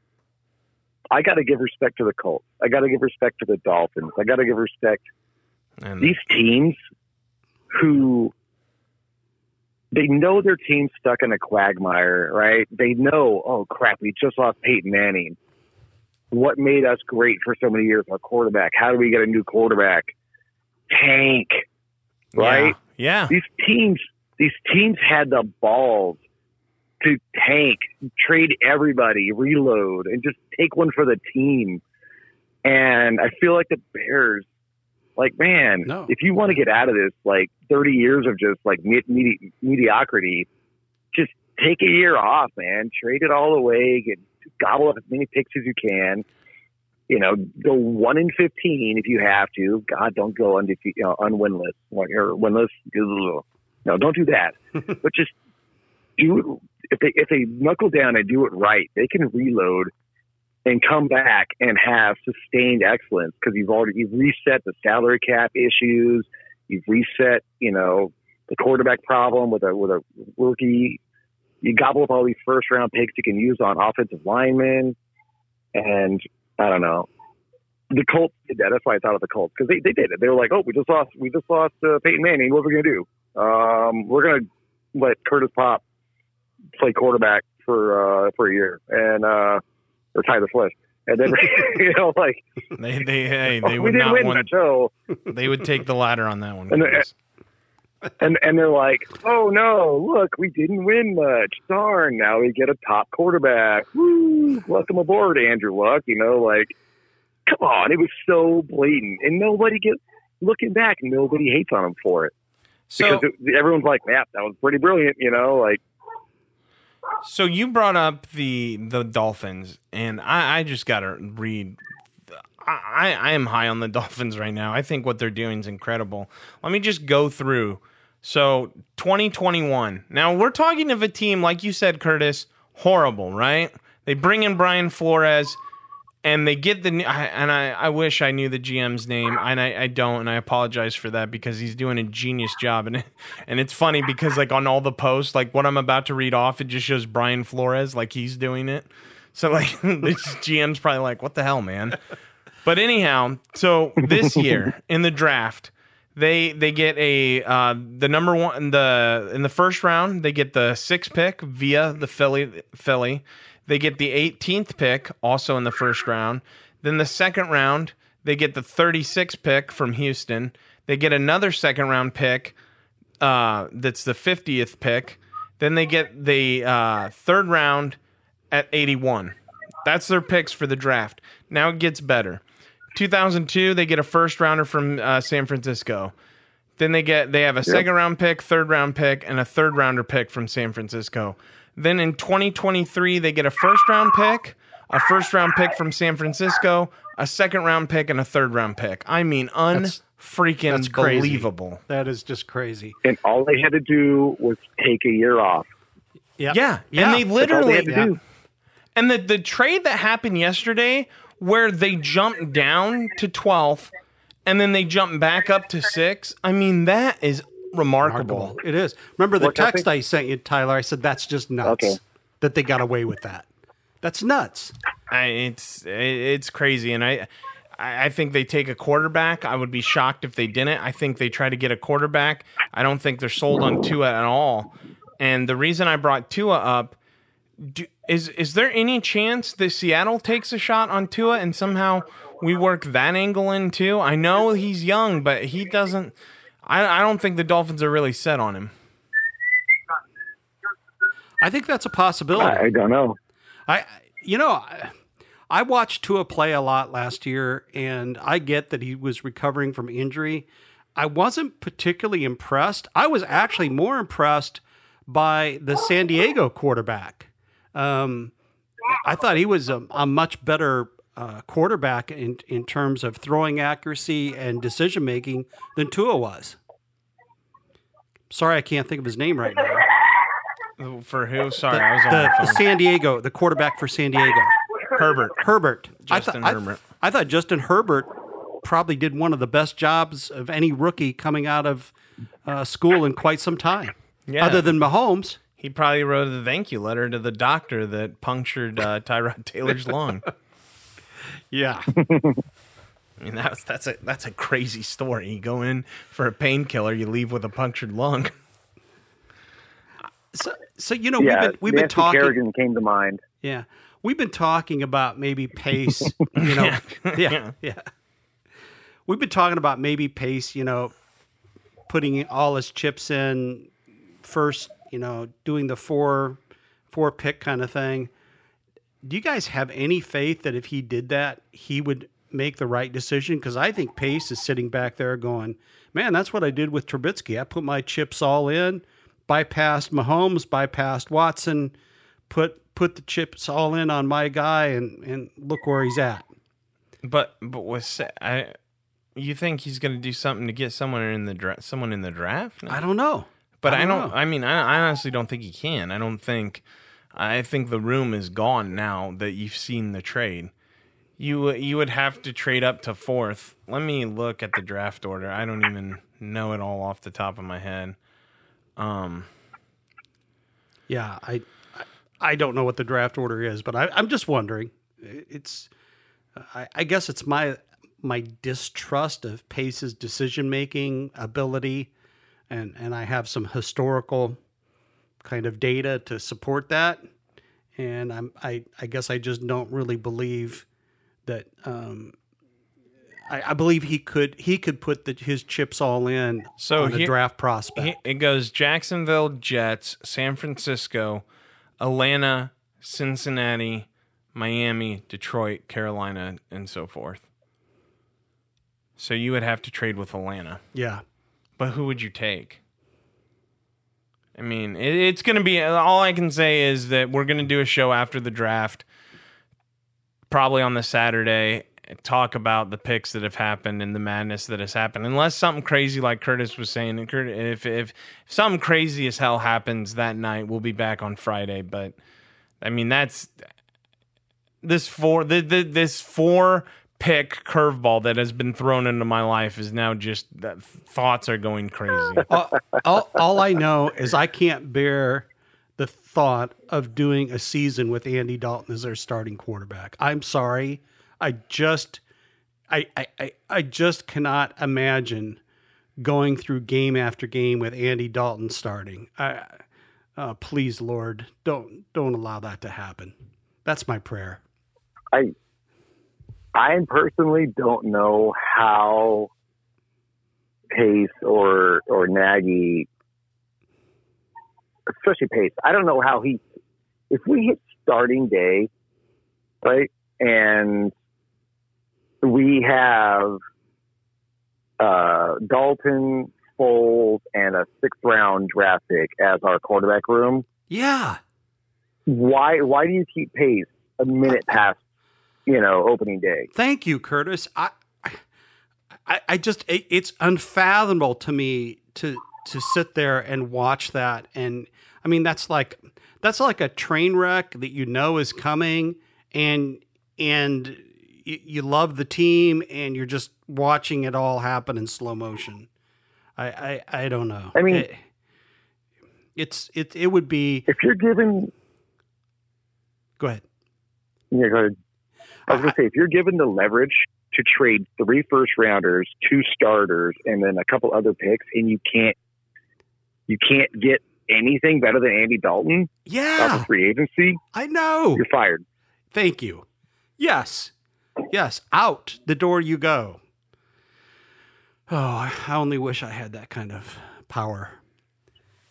I got to give respect to the Colts. I got to give respect to the Dolphins. I got to give respect these teams who they know their team's stuck in a quagmire, right? They know, oh, crap, we just lost Peyton Manning. What made us great for so many years? Our quarterback. How do we get a new quarterback? Tank, right? Yeah. These teams had the balls to tank, trade everybody, reload, and just take one for the team. And I feel like the Bears, like, man, if you want to get out of this, like, 30 years of just, like, mediocrity, just take a year off, man. Trade it all away. Gobble up as many picks as you can. You know, go 1-15 if you have to. God, don't go unwinless. Or winless. No, don't do that. But just do if they knuckle down and do it right, they can reload and come back and have sustained excellence because you've reset the salary cap issues. You've reset, you know, the quarterback problem with a rookie. You gobble up all these first round picks you can use on offensive linemen, and I don't know. The Colts did that. That's why I thought of the Colts because they did it. They were like, oh, we just lost Peyton Manning. What are we gonna do? We're gonna let Curtis Pop play quarterback for a year and or tie the flesh. And then you know, like they would not win. They would take the ladder on that one. And they're like, oh no, look, we didn't win much. Darn, now we get a top quarterback. Woo, welcome aboard, Andrew Luck. You know, like, come on, it was so blatant, and looking back, nobody hates on him for it. So, because everyone's like, yeah, that was pretty brilliant, you know, like. So you brought up the Dolphins, and I just got to read. I am high on the Dolphins right now. I think what they're doing is incredible. Let me just go through. So 2021. Now, we're talking of a team, like you said, Curtis, horrible, right? They bring in Brian Flores, and they get the – and I wish I knew the GM's name, and I don't, and I apologize for that because he's doing a genius job. And it's funny because, like, on all the posts, like, what I'm about to read off, it just shows Brian Flores, like, he's doing it. So, like, this GM's probably like, what the hell, man? But anyhow, so this year in the draft, they get the number one in the first round. They get the 6th pick via the Philly. They get the 18th pick also in the first round. Then the second round they get the 36th pick from Houston. They get another second round pick that's the 50th pick. Then they get the third round at 81. That's their picks for the draft. Now it gets better. 2002, they get a first rounder from San Francisco. Then they have a second round pick, third round pick, and a third rounder pick from San Francisco. Then in 2023, they get a first round pick, a first round pick from San Francisco, a second round pick, and a third round pick. I mean, that's believable. Crazy. That is just crazy. And all they had to do was take a year off. Yep. Yeah, and they literally had to do. And the trade that happened yesterday, where they jump down to 12th and then they jump back up to 6. I mean, that is remarkable. It is. Remember the text I sent you, Tyler? I said, that's just nuts that they got away with that. That's nuts. It's crazy. And I think they take a quarterback. I would be shocked if they didn't. I think they try to get a quarterback. I don't think they're sold on Tua at all. And the reason I brought Tua up is there any chance that Seattle takes a shot on Tua and somehow we work that angle in too? I know he's young, but he doesn't. I don't think the Dolphins are really set on him. I think that's a possibility. I don't know. I watched Tua play a lot last year, and I get that he was recovering from injury. I wasn't particularly impressed. I was actually more impressed by the San Diego quarterback. I thought he was a much better quarterback in terms of throwing accuracy and decision making than Tua was. Sorry, I can't think of his name right now. For who? Sorry, I was on the phone. The quarterback for San Diego, Herbert. Justin Herbert. I thought Justin Herbert probably did one of the best jobs of any rookie coming out of school in quite some time. Yeah. Other than Mahomes. He probably wrote a thank you letter to the doctor that punctured Tyrod Taylor's lung. Yeah, I mean that's a crazy story. You go in for a painkiller, you leave with a punctured lung. So you know we've been talking. Kerrigan came to mind. Yeah, we've been talking about maybe Pace. You know, yeah. We've been talking about maybe Pace. You know, putting all his chips in first. You know, doing the 4 4-pick kind of thing. Do you guys have any faith that if he did that, he would make the right decision? Because I think Pace is sitting back there going, man, that's what I did with Trubisky. I put my chips all in, bypassed Mahomes, bypassed Watson, put the chips all in on my guy, and look where he's at. But what's I? You think he's going to do something to get someone in the draft? No. I don't know. But I don't know. I mean, I honestly don't think he can. I don't think. I think the room is gone now that you've seen the trade. You would have to trade up to 4th. Let me look at the draft order. I don't even know it all off the top of my head. Yeah, I don't know what the draft order is, but I'm just wondering. It's I guess it's my distrust of Pace's decision-making ability, and I have some historical kind of data to support that, and I guess I just don't really believe that. I believe he could put his chips all in on the draft prospect. It goes Jacksonville, Jets, San Francisco, Atlanta, Cincinnati, Miami, Detroit, Carolina, and so forth. So you would have to trade with Atlanta. Yeah, but who would you take? I mean, it's going to be, all I can say is that we're going to do a show after the draft, probably on the Saturday, talk about the picks that have happened and the madness that has happened. Unless something crazy like Curtis was saying, and if something crazy as hell happens that night, we'll be back on Friday. But, I mean, that's this 4-pick curveball that has been thrown into my life is now just that thoughts are going crazy. All I know is I can't bear the thought of doing a season with Andy Dalton as their starting quarterback. I'm sorry. I just cannot imagine going through game after game with Andy Dalton starting. Please, Lord, don't allow that to happen. That's my prayer. I personally don't know how Pace or Nagy, especially Pace, I don't know how he, if we hit starting day, right, and we have Dalton, Foles, and a 6th-round draft pick as our quarterback room. Yeah. Why do you keep Pace a minute past, you know, opening day? Thank you, Curtis. I just, it's unfathomable to me to sit there and watch that. And I mean, that's like a train wreck that you know is coming, and you love the team, and you're just watching it all happen in slow motion. I don't know. I mean, it would be, if you're given. Go ahead. Yeah, go ahead. I was going to say, if you're given the leverage to trade 3 first-rounders, 2 starters, and then a couple other picks, and you can't get anything better than Andy Dalton, yeah, off of free agency, I know, you're fired. Thank you. Yes, out the door you go. Oh, I only wish I had that kind of power.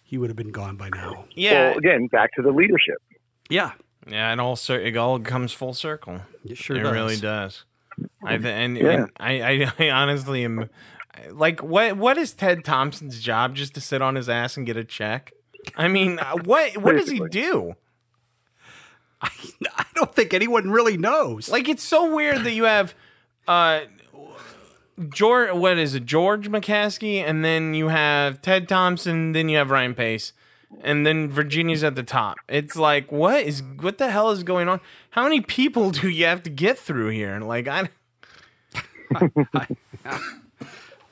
He would have been gone by now. Yeah. Well, again, back to the leadership. Yeah. Yeah, it all comes full circle. It sure does. It really does. I honestly am like, what is Ted Thompson's job? Just to sit on his ass and get a check? I mean, what does he do? I don't think anyone really knows. Like, it's so weird that you have George McCaskey, and then you have Ted Thompson, then you have Ryan Pace. And then Virginia's at the top. It's like, what the hell is going on? How many people do you have to get through here? Like,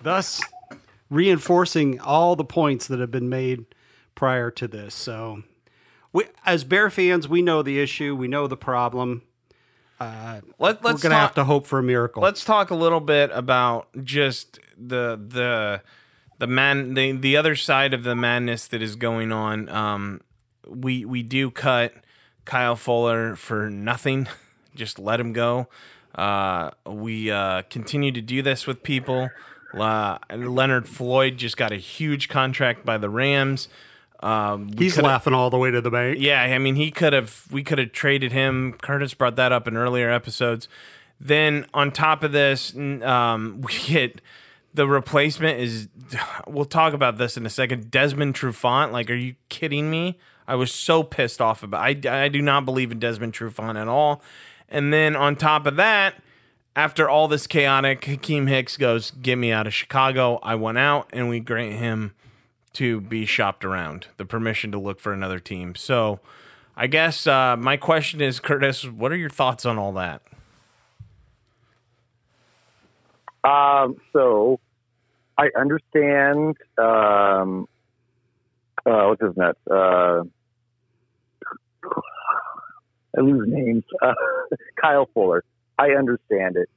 thus reinforcing all the points that have been made prior to this. So, we, as Bear fans, we know the issue. We know the problem. We're going to have to hope for a miracle. Let's talk a little bit about just the other side of the madness that is going on. We do cut Kyle Fuller for nothing. Just let him go. We continue to do this with people. Leonard Floyd just got a huge contract by the Rams. He's laughing all the way to the bank. Yeah, I mean, we could have traded him. Curtis brought that up in earlier episodes. Then on top of this, we get the replacement is, we'll talk about this in a second, Desmond Trufant. Like, are you kidding me? I was so pissed off about it. I do not believe in Desmond Trufant at all. And then on top of that, after all this chaotic, Hakeem Hicks goes, get me out of Chicago. I went out, and we grant him to be shopped around, the permission to look for another team. So I guess my question is, Curtis, what are your thoughts on all that? I understand what's his nuts? I lose names. Kyle Fuller. I understand it.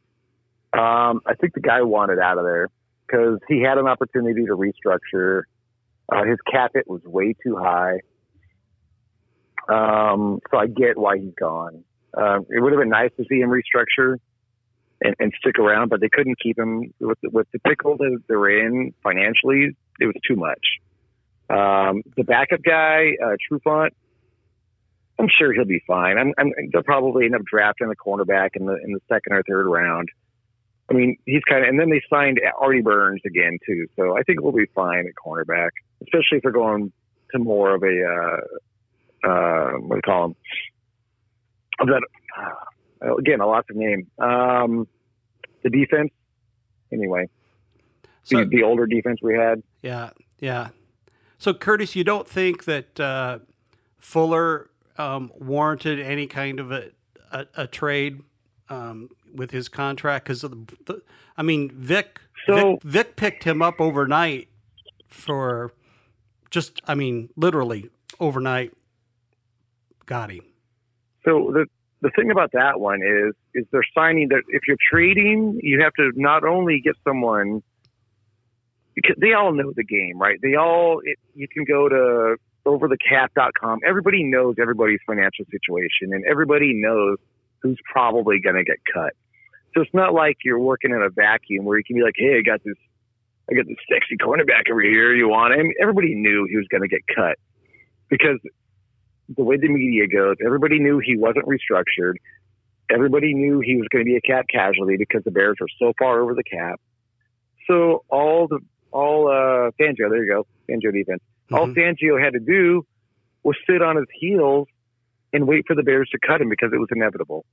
I think the guy wanted out of there because he had an opportunity to restructure. His cap hit was way too high. So I get why he's gone. It would have been nice to see him restructure and stick around, but they couldn't keep him. With the pickle that they're in financially, it was too much. The backup guy, Trufant, I'm sure he'll be fine. They'll probably end up drafting the cornerback in the second or third round. I mean, he's kind of, and then they signed Artie Burns again too. So I think we'll be fine at cornerback, especially if they're going to more of a what do you call him? Again, a lots of name. The defense, anyway. So, the older defense we had. Yeah. So Curtis, you don't think that Fuller warranted any kind of a trade with his contract because of Vic picked him up overnight for just, I mean, literally overnight got him. So the thing about that one is they're signing that if you're trading, you have to not only get someone, because they all know the game, right? You can go to overthecap.com. Everybody knows everybody's financial situation and everybody knows who's probably going to get cut. So it's not like you're working in a vacuum where you can be like, hey, I got this sexy cornerback over here. You want him? Everybody knew he was going to get cut because the way the media goes, everybody knew he wasn't restructured. Everybody knew he was going to be a cap casualty because the Bears were so far over the cap. So all Fangio, there you go, Fangio defense. Mm-hmm. All Fangio had to do was sit on his heels and wait for the Bears to cut him because it was inevitable.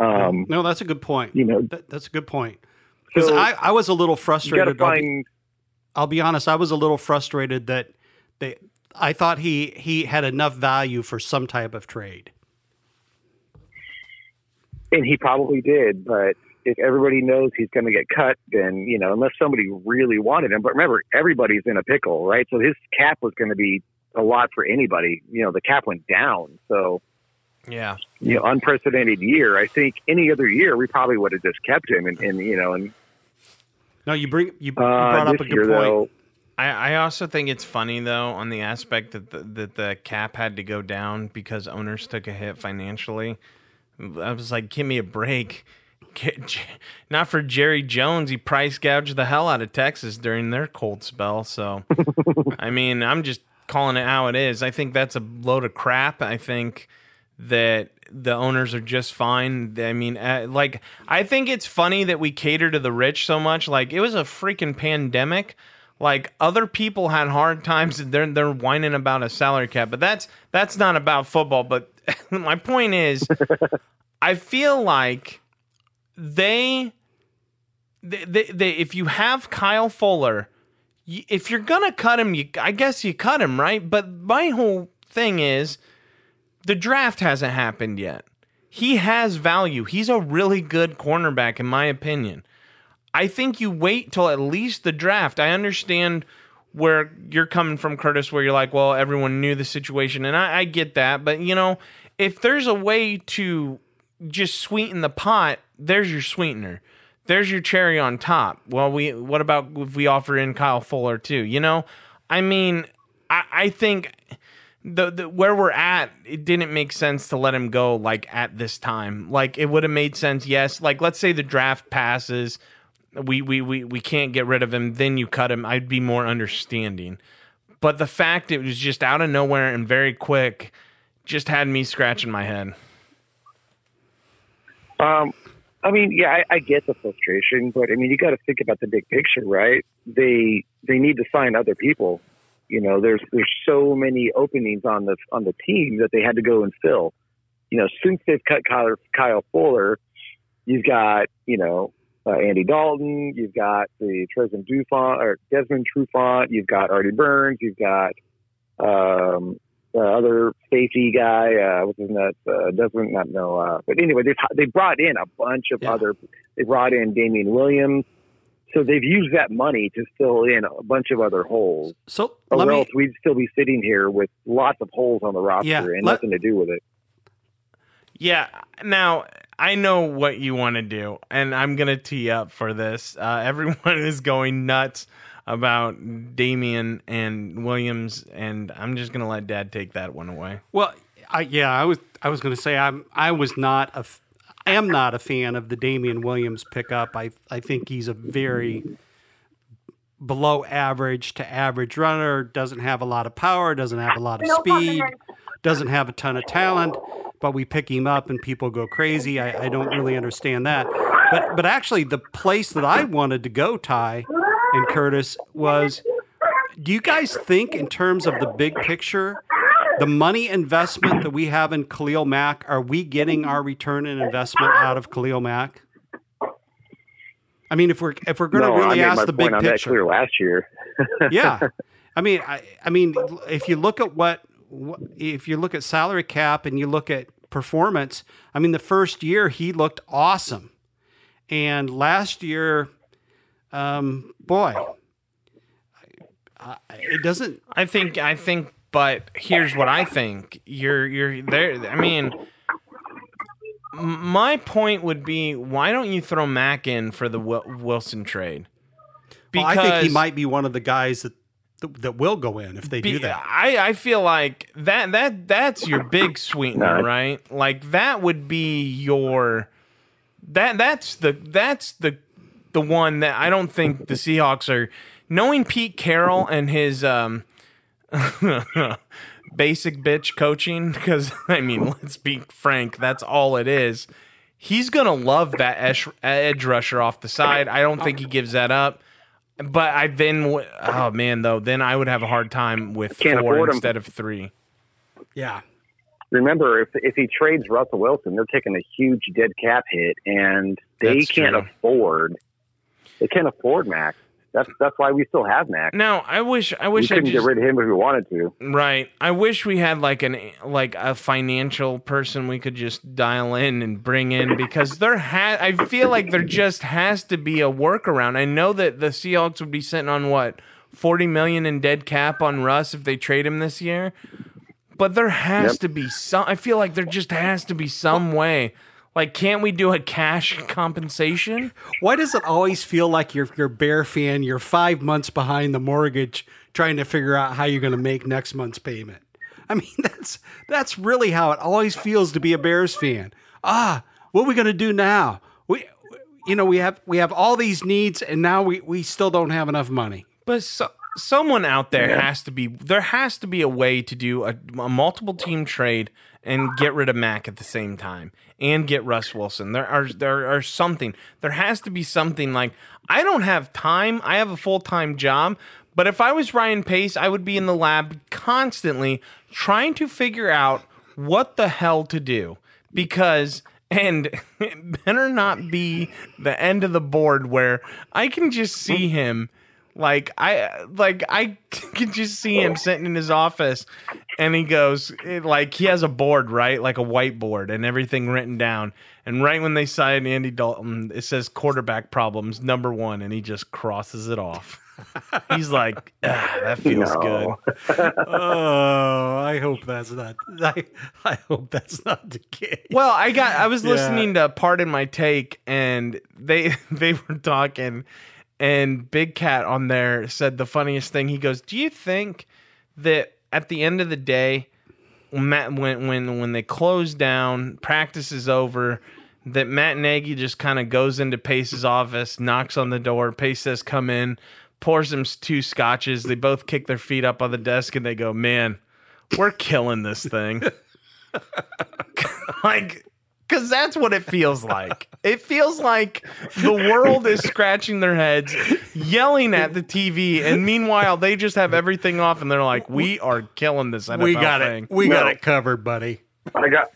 No, that's a good point. You know, that's a good point. Because so I was a little frustrated. I'll be honest, I was a little frustrated that they. I thought he had enough value for some type of trade. And he probably did, but if everybody knows he's going to get cut, then, you know, unless somebody really wanted him. But remember, everybody's in a pickle, right? So his cap was going to be a lot for anybody. You know, the cap went down. So, yeah, you know, unprecedented year. I think any other year, we probably would have just kept him. No, you brought up a good point. Though, I also think it's funny, though, on the aspect that the cap had to go down because owners took a hit financially. I was like, give me a break. Not for Jerry Jones. He price gouged the hell out of Texas during their cold spell. So, I mean, I'm just calling it how it is. I think that's a load of crap. I think that the owners are just fine. I mean, like, I think it's funny that we cater to the rich so much. Like, it was a freaking pandemic. Like, other people had hard times and they're whining about a salary cap, but that's not about football. But my point is, I feel like they if you have Kyle Fuller, if you're going to cut him, I guess you cut him, right? But my whole thing is the draft hasn't happened yet. He has value. He's a really good cornerback, in my opinion. I think you wait till at least the draft. I understand where you're coming from, Curtis, where you're like, well, everyone knew the situation, and I get that. But, you know, if there's a way to just sweeten the pot, there's your sweetener. There's your cherry on top. Well, what about if we offer in Kyle Fuller too? You know, I mean, I think the where we're at, it didn't make sense to let him go like at this time. Like, it would have made sense, yes. Like, let's say the draft passes. We can't get rid of him, then you cut him. I'd be more understanding. But the fact it was just out of nowhere and very quick just had me scratching my head. I mean, yeah, I get the frustration, but I mean, you got to think about the big picture, right? They need to sign other people. You know, there's so many openings on the team that they had to go and fill. You know, since they've cut Kyle Fuller, you've got, you know, Andy Dalton, you've got the Desmond Trufant, you've got Artie Burns, you've got the other safety guy, what's his name? Desmond, not no, but anyway, they brought in a bunch of other. They brought in Damian Williams, so they've used that money to fill in a bunch of other holes. So, or else we'd still be sitting here with lots of holes on the roster and nothing to do with it. Yeah. Now, I know what you want to do, and I'm going to tee up for this. Everyone is going nuts about Damian and Williams, and I'm just going to let Dad take that one away. Well, I was going to say I am not a fan of the Damian Williams pickup. I think he's a very below average to average runner, doesn't have a lot of power, doesn't have a lot of speed, doesn't have a ton of talent, but we pick him up and people go crazy. I don't really understand that. But actually the place that I wanted to go, Ty and Curtis, was, do you guys think in terms of the big picture, the money investment that we have in Khalil Mack, are we getting our return in investment out of Khalil Mack? I mean, if we're going to really ask the big picture, I made my point on that clear last year. Yeah, I mean, if you look at salary cap and you look at performance, I mean, the first year he looked awesome, and last year, it doesn't. I think, but here's what I think. You're there. I mean, my point would be, why don't you throw Mack in for the Wilson trade? Because I think he might be one of the guys that will go in if they do that. I feel like that's your big sweetener, right? Like that would be your that's the one that I don't think the Seahawks are, knowing Pete Carroll and his basic bitch coaching, because I mean, let's be frank, that's all it is. He's gonna love that edge rusher off the side. I don't think he gives that up. But then I would have a hard time with four instead of three. Yeah. Remember, if he trades Russell Wilson, they're taking a huge dead cap hit, and they can't afford Max. That's why we still have Max. No, I wish we couldn't get rid of him if we wanted to. Right. I wish we had like a financial person we could just dial in and bring in, because I feel like there just has to be a workaround. I know that the Seahawks would be sitting on what, $40 million in dead cap on Russ if they trade him this year, but there has to be some. I feel like there just has to be some way. Like, can't we do a cash compensation? Why does it always feel like you're Bear fan, you're 5 months behind the mortgage trying to figure out how you're going to make next month's payment? I mean, that's really how it always feels to be a Bears fan. What are we going to do now? We have all these needs, and now we still don't have enough money. But someone out there has to be a way to do a multiple team trade and get rid of Mack at the same time and get Russ Wilson. There are something. There has to be something. Like, I don't have time. I have a full-time job. But if I was Ryan Pace, I would be in the lab constantly trying to figure out what the hell to do. Because, and it better not be the end of the board where I can just see him. Like I can just see him sitting in his office, and he goes, like, he has a board, right? Like a whiteboard and everything written down. And right when they sign Andy Dalton, it says quarterback problems, number one, and he just crosses it off. He's like, that feels good. Oh, I hope that's not the case. Well, I was listening to Pardon My Take, and they were talking. And Big Cat on there said the funniest thing. He goes, do you think that at the end of the day, when they close down, practice is over, that Matt Nagy just kind of goes into Pace's office, knocks on the door, Pace says, come in, pours him two scotches. They both kick their feet up on the desk and they go, man, we're killing this thing. Like, because that's what it feels like. It feels like the world is scratching their heads, yelling at the TV, and meanwhile, they just have everything off, and they're like, we are killing this NFL thing. We got it covered, buddy. I got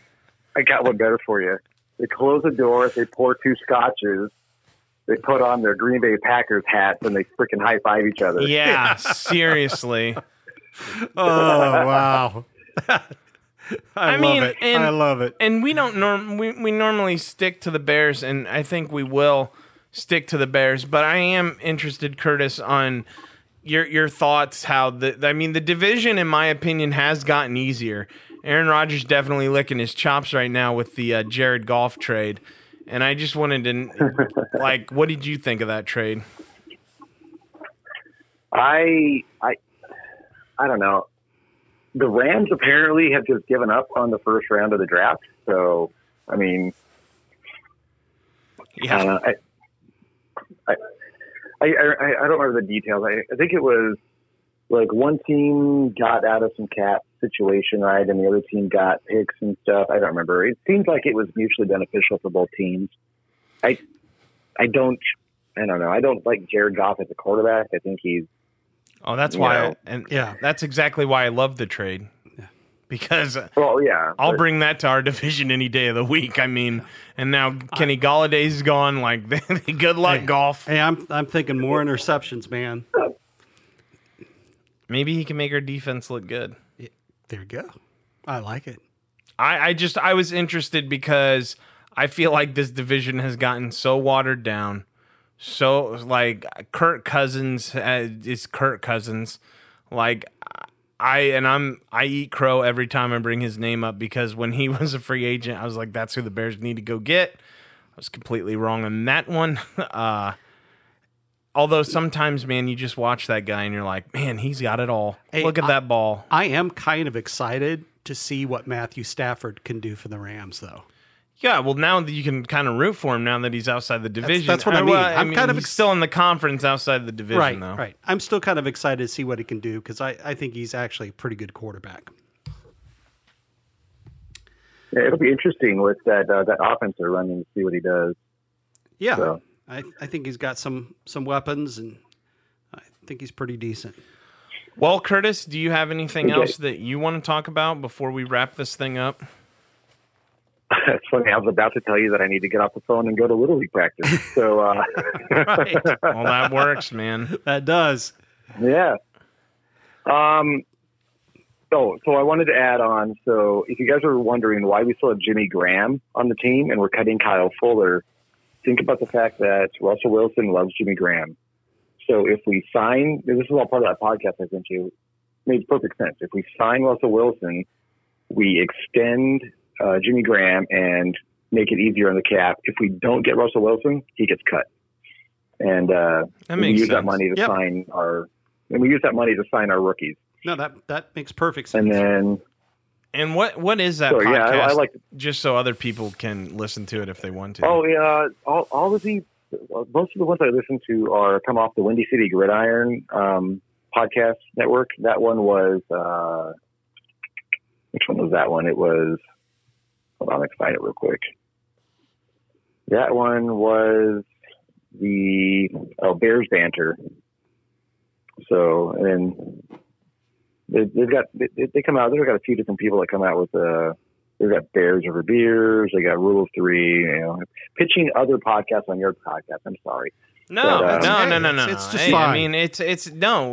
one better for you. They close the door, they pour two scotches, they put on their Green Bay Packers hats, and they freaking high-five each other. Yeah, seriously. Oh, wow. I love it. And, I love it. And we don't we normally stick to the Bears, and I think we will stick to the Bears. But I am interested, Curtis, on your thoughts. How the division, in my opinion, has gotten easier. Aaron Rodgers definitely licking his chops right now with the Jared Goff trade, and I just wanted to like, what did you think of that trade? I don't know. The Rams apparently have just given up on the first round of the draft. So, I mean, yeah, I don't remember the details. I think it was like one team got out of some cap situation, right, and the other team got Hicks and stuff. I don't remember. It seems like it was mutually beneficial for both teams. I don't know. I don't like Jared Goff as a quarterback. I think he's. Oh, that's why, that's exactly why I love the trade, because I'll bring that to our division any day of the week. I mean, and now Kenny Galladay's gone. Like, good luck, Goff. Hey, I'm thinking more interceptions, man. Maybe he can make our defense look good. Yeah, there you go. I like it. I was interested because I feel like this division has gotten so watered down. So, like, Kirk Cousins is Kirk Cousins. Like, I eat crow every time I bring his name up, because when he was a free agent, I was like, that's who the Bears need to go get. I was completely wrong on that one. Although sometimes, man, you just watch that guy and you're like, man, he's got it all. Hey, look at that ball. I am kind of excited to see what Matthew Stafford can do for the Rams, though. Yeah, well, now that you can kind of root for him, now that he's outside the division. That's what I mean. I'm kind of still in the conference outside the division, right, though. Right. I'm still kind of excited to see what he can do, because I think he's actually a pretty good quarterback. Yeah, it'll be interesting with that offense they're running to see what he does. Yeah, so. I think he's got some weapons, and I think he's pretty decent. Well, Curtis, do you have anything else that you want to talk about before we wrap this thing up? That's funny. I was about to tell you that I need to get off the phone and go to Little League practice. So, right. Well, that works, man. That does. Yeah. So I wanted to add on. So, if you guys are wondering why we still have Jimmy Graham on the team and we're cutting Kyle Fuller, think about the fact that Russell Wilson loves Jimmy Graham. So, if we sign, this is all part of that podcast I sent you, made perfect sense. If we sign Russell Wilson, we extend Jimmy Graham and make it easier on the cap. If we don't get Russell Wilson, he gets cut, and we use that money to sign our rookies. No, that makes perfect sense. And what is that podcast? Yeah, I like to, just so other people can listen to it if they want to. Oh yeah, most of the ones I listen to are come off the Windy City Gridiron podcast network. That one was which one was that one? It was. Hold on, let's find it real quick. That one was the Bears Banter. So, and then they come out. They've got a few different people that come out with they've got Bears Over Beers. They got Rule of Three. You know, pitching other podcasts on your podcast. I'm sorry. No. It's just fine. I mean,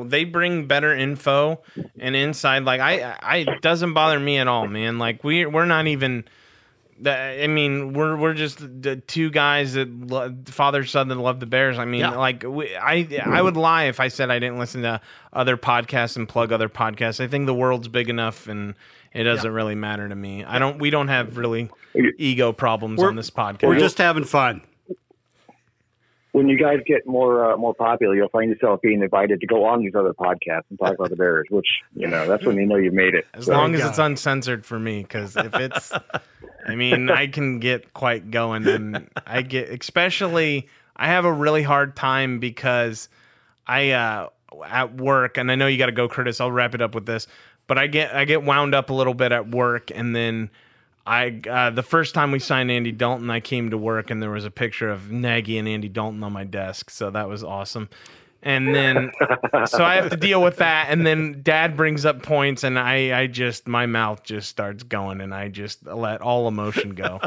they bring better info and inside. Like I it doesn't bother me at all, man. Like we're not even. I mean, we're just the two guys that father son that love the Bears. I mean, I would lie if I said I didn't listen to other podcasts and plug other podcasts. I think the world's big enough, and it doesn't really matter to me. We don't have really ego problems on this podcast. We're just having fun. When you guys get more popular, you'll find yourself being invited to go on these other podcasts and talk about the Bears, which, you know, that's when you know you've made it. As long as it's uncensored for me, because if it's, I mean, I can get quite going, and I have a really hard time because I at work, and I know you got to go, Curtis, I'll wrap it up with this, but I get wound up a little bit at work, and then I the first time we signed Andy Dalton, I came to work, and there was a picture of Nagy and Andy Dalton on my desk, so that was awesome. And then, so I have to deal with that. And then Dad brings up points, and I just, my mouth just starts going, and I just let all emotion go.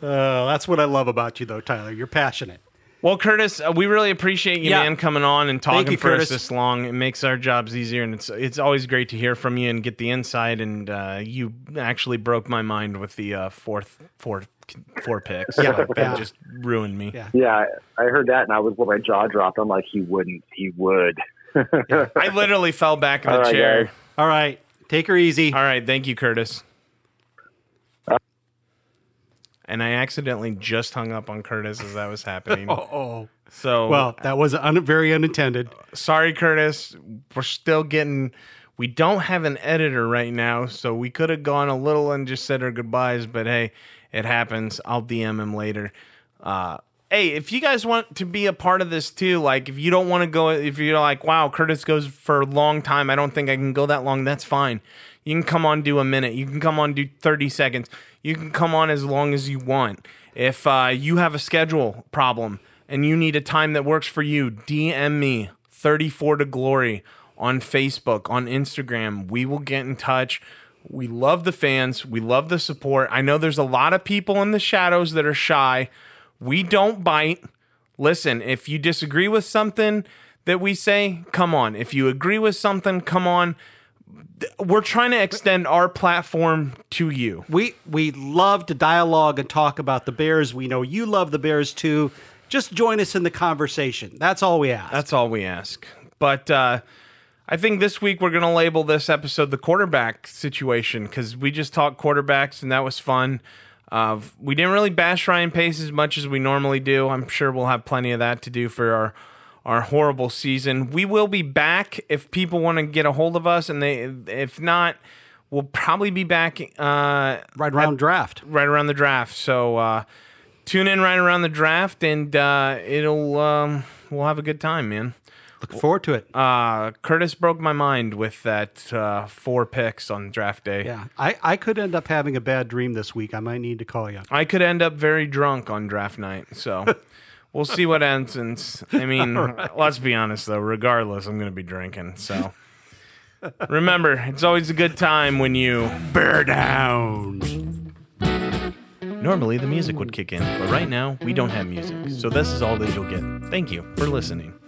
That's what I love about you, though, Tyler. You're passionate. Well, Curtis, we really appreciate you, man, coming on and talking for us this long. It makes our jobs easier, and it's always great to hear from you and get the insight. And you actually broke my mind with the four picks. It just ruined me. Yeah, I heard that, and I was, well, my jaw dropped. I'm like, he would. Yeah. I literally fell back in the chair. Guys. All right, take her easy. All right, thank you, Curtis. And I accidentally just hung up on Curtis as that was happening. So well, that was very unintended. Sorry, Curtis. We're still getting. We don't have an editor right now, so we could have gone a little and just said our goodbyes. But hey, it happens. I'll DM him later. Hey, if you guys want to be a part of this too, like if you don't want to go, if you're like, wow, Curtis goes for a long time, I don't think I can go that long. That's fine. You can come on, do a minute. You can come on, do 30 seconds. You can come on as long as you want. If you have a schedule problem and you need a time that works for you, DM me, 34 to Glory, on Facebook, on Instagram. We will get in touch. We love the fans. We love the support. I know there's a lot of people in the shadows that are shy. We don't bite. Listen, if you disagree with something that we say, come on. If you agree with something, come on. We're trying to extend our platform to you. We love to dialogue and talk about the Bears. We know you love the Bears too. Just join us in the conversation. That's all we ask. But I think this week we're going to label this episode the quarterback situation, because we just talked quarterbacks and that was fun. We didn't really bash Ryan Pace as much as we normally do. I'm sure we'll have plenty of that to do for our horrible season. We will be back if people want to get a hold of us, and if not, we'll probably be back right around the draft. So tune in right around the draft, and we'll have a good time, man. Looking forward to it. Curtis broke my mind with that 4 picks on draft day. Yeah, I could end up having a bad dream this week. I might need to call you. I could end up very drunk on draft night, so... We'll see what happens. I mean, Let's be honest, though. Regardless, I'm going to be drinking. So remember, it's always a good time when you bear down. Normally, the music would kick in, but right now, we don't have music. So this is all that you'll get. Thank you for listening.